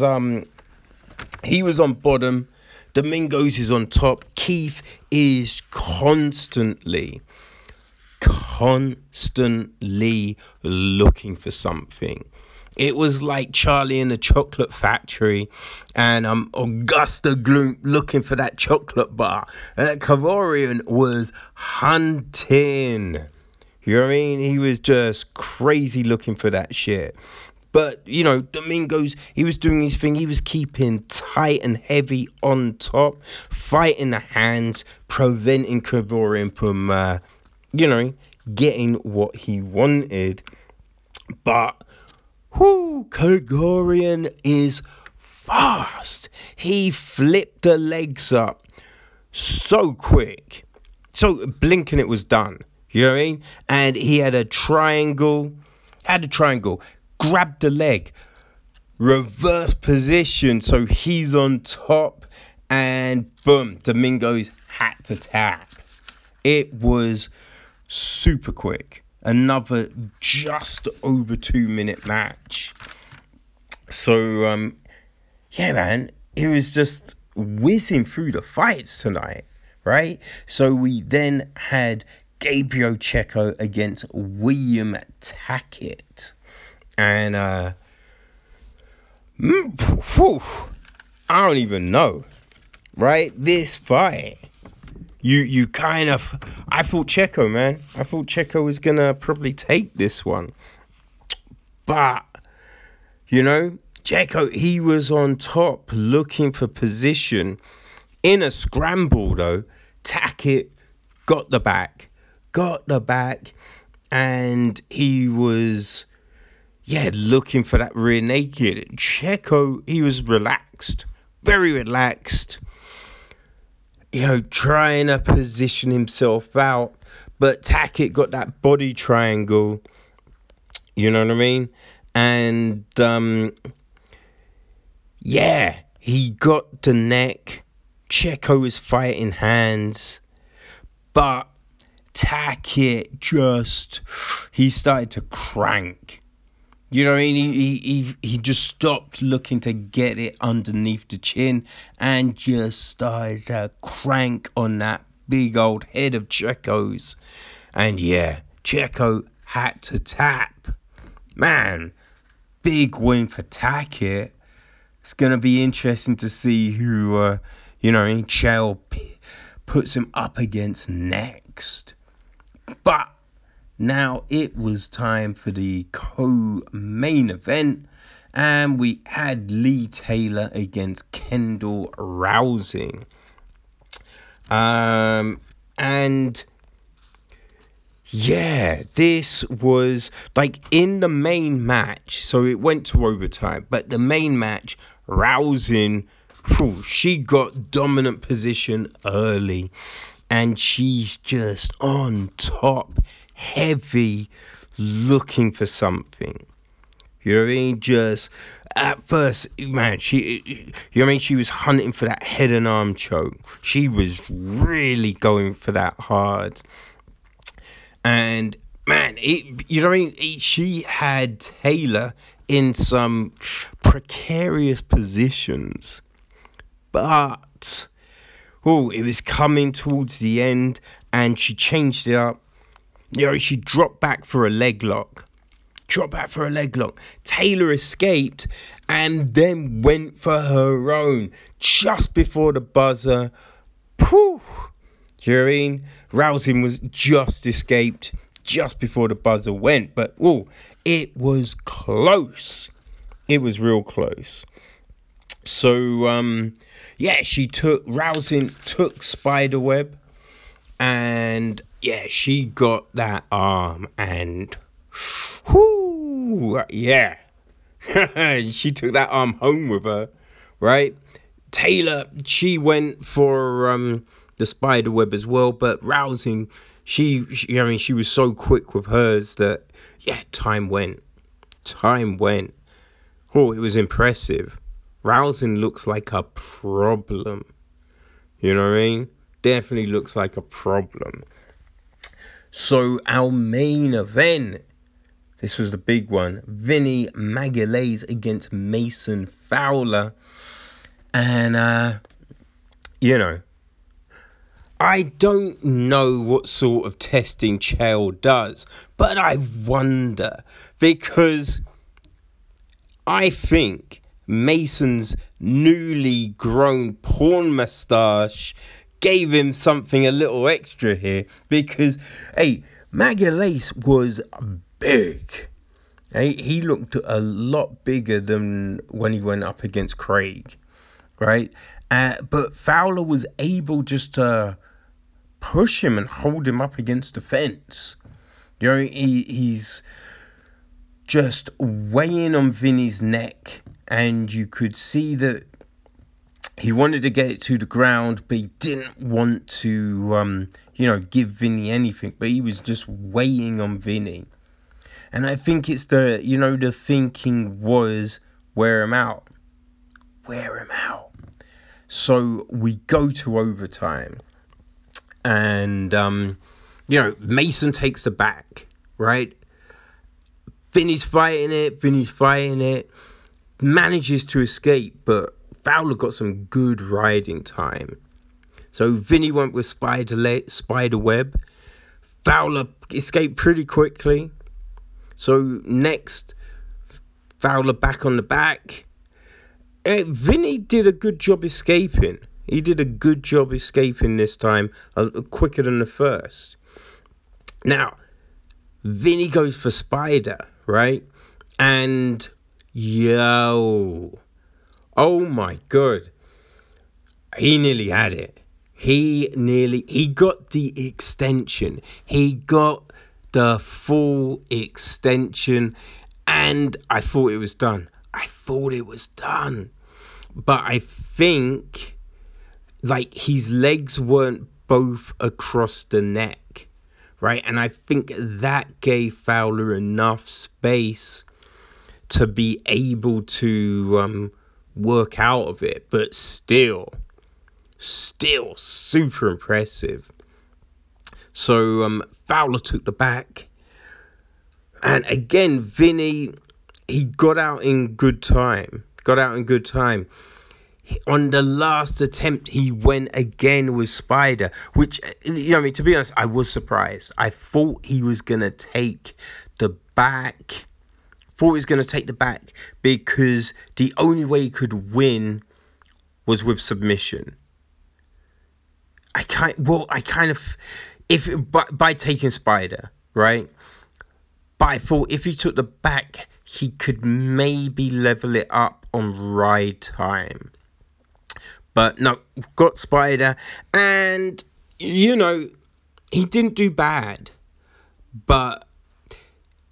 he was on bottom. Domingos is on top. Keith is constantly looking for something. It was like Charlie in the Chocolate Factory and Augusta Gloop looking for that chocolate bar. Kavorian was hunting. You know what I mean? He was just crazy looking for that shit. But, you know, Domingos, he was doing his thing. He was keeping tight and heavy on top, fighting the hands, preventing Kavorian from, you know, getting what he wanted. But, whoo, Kavorian is fast. He flipped the legs up so quick. So, blinking, it was done. You know what I mean? And he had a triangle. Grabbed the leg, reverse position, so he's on top, and boom, Domingos had to tap. It was super quick. Another just over 2 minute match. So, yeah, man, it was just whizzing through the fights tonight, right? So we then had Gabriel Checo against William Tackett. And, I don't even know, right? This fight, you kind of, I thought Checo was going to probably take this one. But, you know, Checo, he was on top looking for position. In a scramble, though, Tackett got the back, and he was, looking for that rear naked. Checo, he was relaxed, very relaxed, trying to position himself out, but Tackett got that body triangle, you know what I mean? And, he got the neck. Checo was fighting hands, but Tackett he started to crank. You know what I mean? He just stopped looking to get it underneath the chin and just started to crank on that big old head of Checo's. And Checo had to tap. Man, big win for Tackett. It's going to be interesting to see who, Chael puts him up against next. But now it was time for the co-main event. And we had Lee Taylor against Kendall Rousing. This was like in the main match. So it went to overtime. But the main match, Rousing, she got dominant position early. And she's just on top, heavy, looking for something. You know what I mean? Just at first, man, she was hunting for that head and arm choke. She was really going for that hard. And, man, she had Taylor in some precarious positions. But, it was coming towards the end, and she changed it up. She dropped back for a leg lock. Taylor escaped and then went for her own just before the buzzer. Rousing was just escaped just before the buzzer went. But, it was close. It was real close. So, she Rousing took Spiderweb. And, she got that arm and, she took that arm home with her, right? Taylor, she went for the Spiderweb as well, but Rousing, she was so quick with hers that, time went. It was impressive. Rousing looks like a problem, you know what I mean? Definitely looks like a problem. So our main event, this was the big one, Vinny Magalhaes against Mason Fowler. And, I don't know what sort of testing Chael does, but I wonder, because I think Mason's newly grown porn moustache gave him something a little extra here, because, Magalhaes was big. He looked a lot bigger than when he went up against Craig, right? But Fowler was able just to push him and hold him up against the fence. He's just weighing on Vinny's neck, and you could see that he wanted to get it to the ground, but he didn't want to, give Vinny anything. But he was just weighing on Vinny. And I think it's the thinking was, wear him out. So we go to overtime. And, Mason takes the back, right? Vinny's fighting it. manages to escape, but Fowler got some good riding time. So Vinny went with Spiderweb. Fowler escaped pretty quickly. So next, Fowler back on the back. Vinny did a good job escaping. He did a good job escaping this time, quicker than the first. Now, Vinny goes for Spider, right? And, yo, oh my God, he nearly had it. He got the extension. He got the full extension, and I thought it was done. But I think, like, his legs weren't both across the neck, right? And I think that gave Fowler enough space to be able to work out of it. But still super impressive. So Fowler took the back. And again, Vinny, he got out in good time. On the last attempt, he went again with Spider, which, you know, I mean, to be honest, I was surprised. I thought he was going to take the back. Because the only way he could win was with submission. By taking Spider, right? But I thought if he took the back, he could maybe level it up on ride time. But no, got Spider. And, you know, he didn't do bad. But,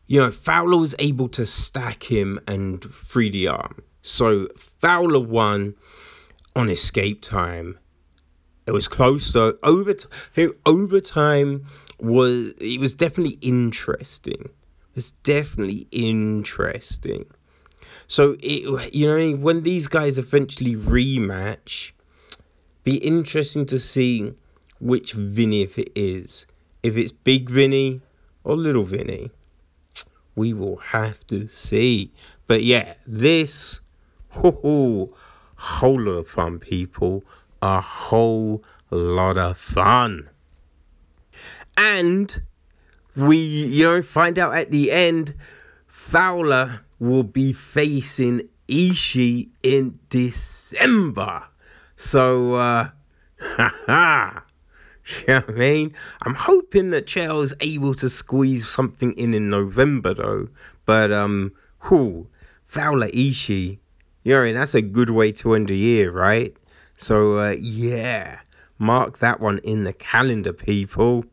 you know, Fowler was able to stack him and free the arm. So Fowler won on escape time. It was close, though. Overtime was definitely interesting. So, it, you know, when these guys eventually rematch, be interesting to see which Vinny if it is. If it's Big Vinny or Little Vinny, we will have to see. But yeah, this, whole lot of fun, people. A whole lot of fun. And we, you know, find out at the end, Fowler will be facing Ishii in December. So, you know what I mean? I'm hoping that Charles able to squeeze something in November, though. But, Fowler Ishii, you know, that's a good way to end the year, right? So, yeah, mark that one in the calendar, people.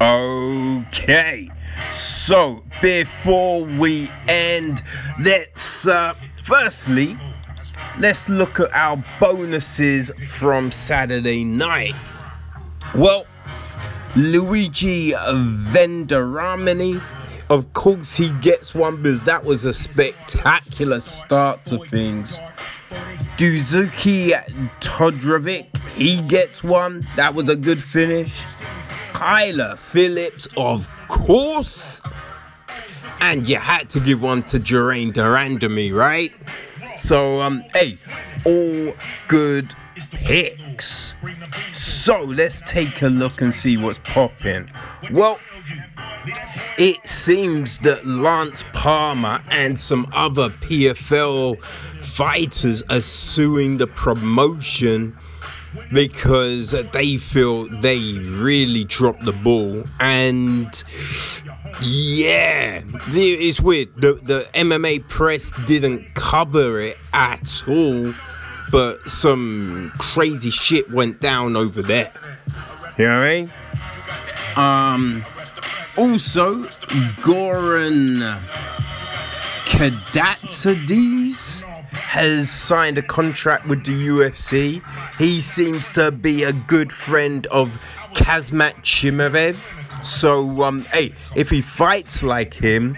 Okay, so before we end, let's firstly, let's look at our bonuses from Saturday night. Well, Luigi Vendorami, of course he gets one because that was a spectacular start to things. Dusko Todorovic, he gets one. That was a good finish. Kyler Phillips, of course. And you had to give one to Julianna Peña, right? So, hey, all good picks. So, let's take a look and see what's popping. Well, it seems that Lance Palmer and some other PFL fighters are suing the promotion because they feel they really dropped the ball. And yeah, it's weird. The MMA press didn't cover it at all, but some crazy shit went down over there. You know what I mean? Also, Goran Kadatsades has signed a contract with the UFC. He seems to be a good friend of Kazmat Chimaev. So, hey, if he fights like him,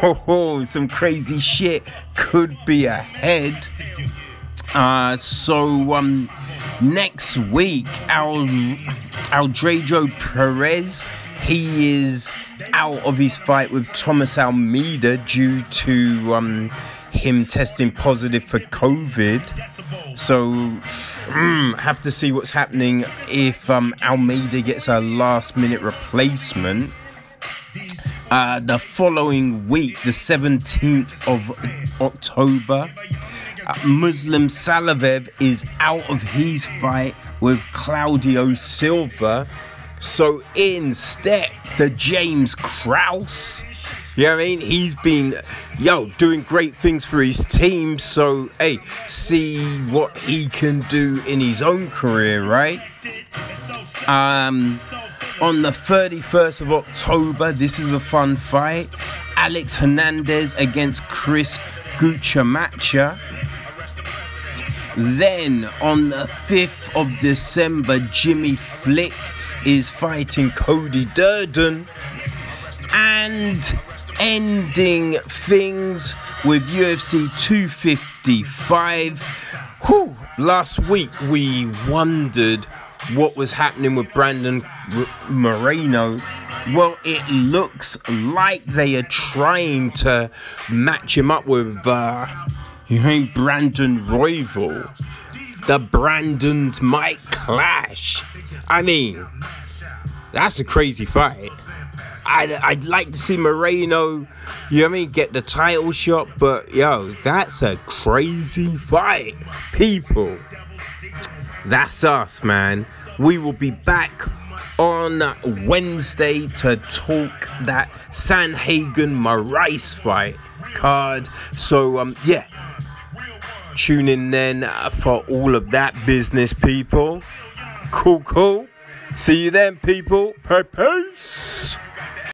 some crazy shit could be ahead. So, next week, Aldrejo Perez, he is out of his fight with Thomas Almeida due to him testing positive for COVID. So have to see what's happening if Almeida gets a last minute replacement. The following week, the 17th of October, Muslim Salavev is out of his fight with Claudio Silva. So in step the James Krause. You know what I mean? He's been, doing great things for his team. So, hey, see what he can do in his own career, right? On the 31st of October, this is a fun fight. Alex Hernandez against Chris Gucciamacha. Then, on the 5th of December, Jimmy Flick is fighting Cody Durden. And ending things with UFC 255. Whew, last week we wondered what was happening with Brandon Moreno. Well, it looks like they are trying to match him up with Brandon Royval. The Brandons might clash. I mean, that's a crazy fight. I'd like to see Moreno, get the title shot, but, that's a crazy fight, people. That's us, man. We will be back on Wednesday to talk that Sanhagen-Morais fight card. So, tune in then for all of that business, people. Cool. See you then, people. Peace.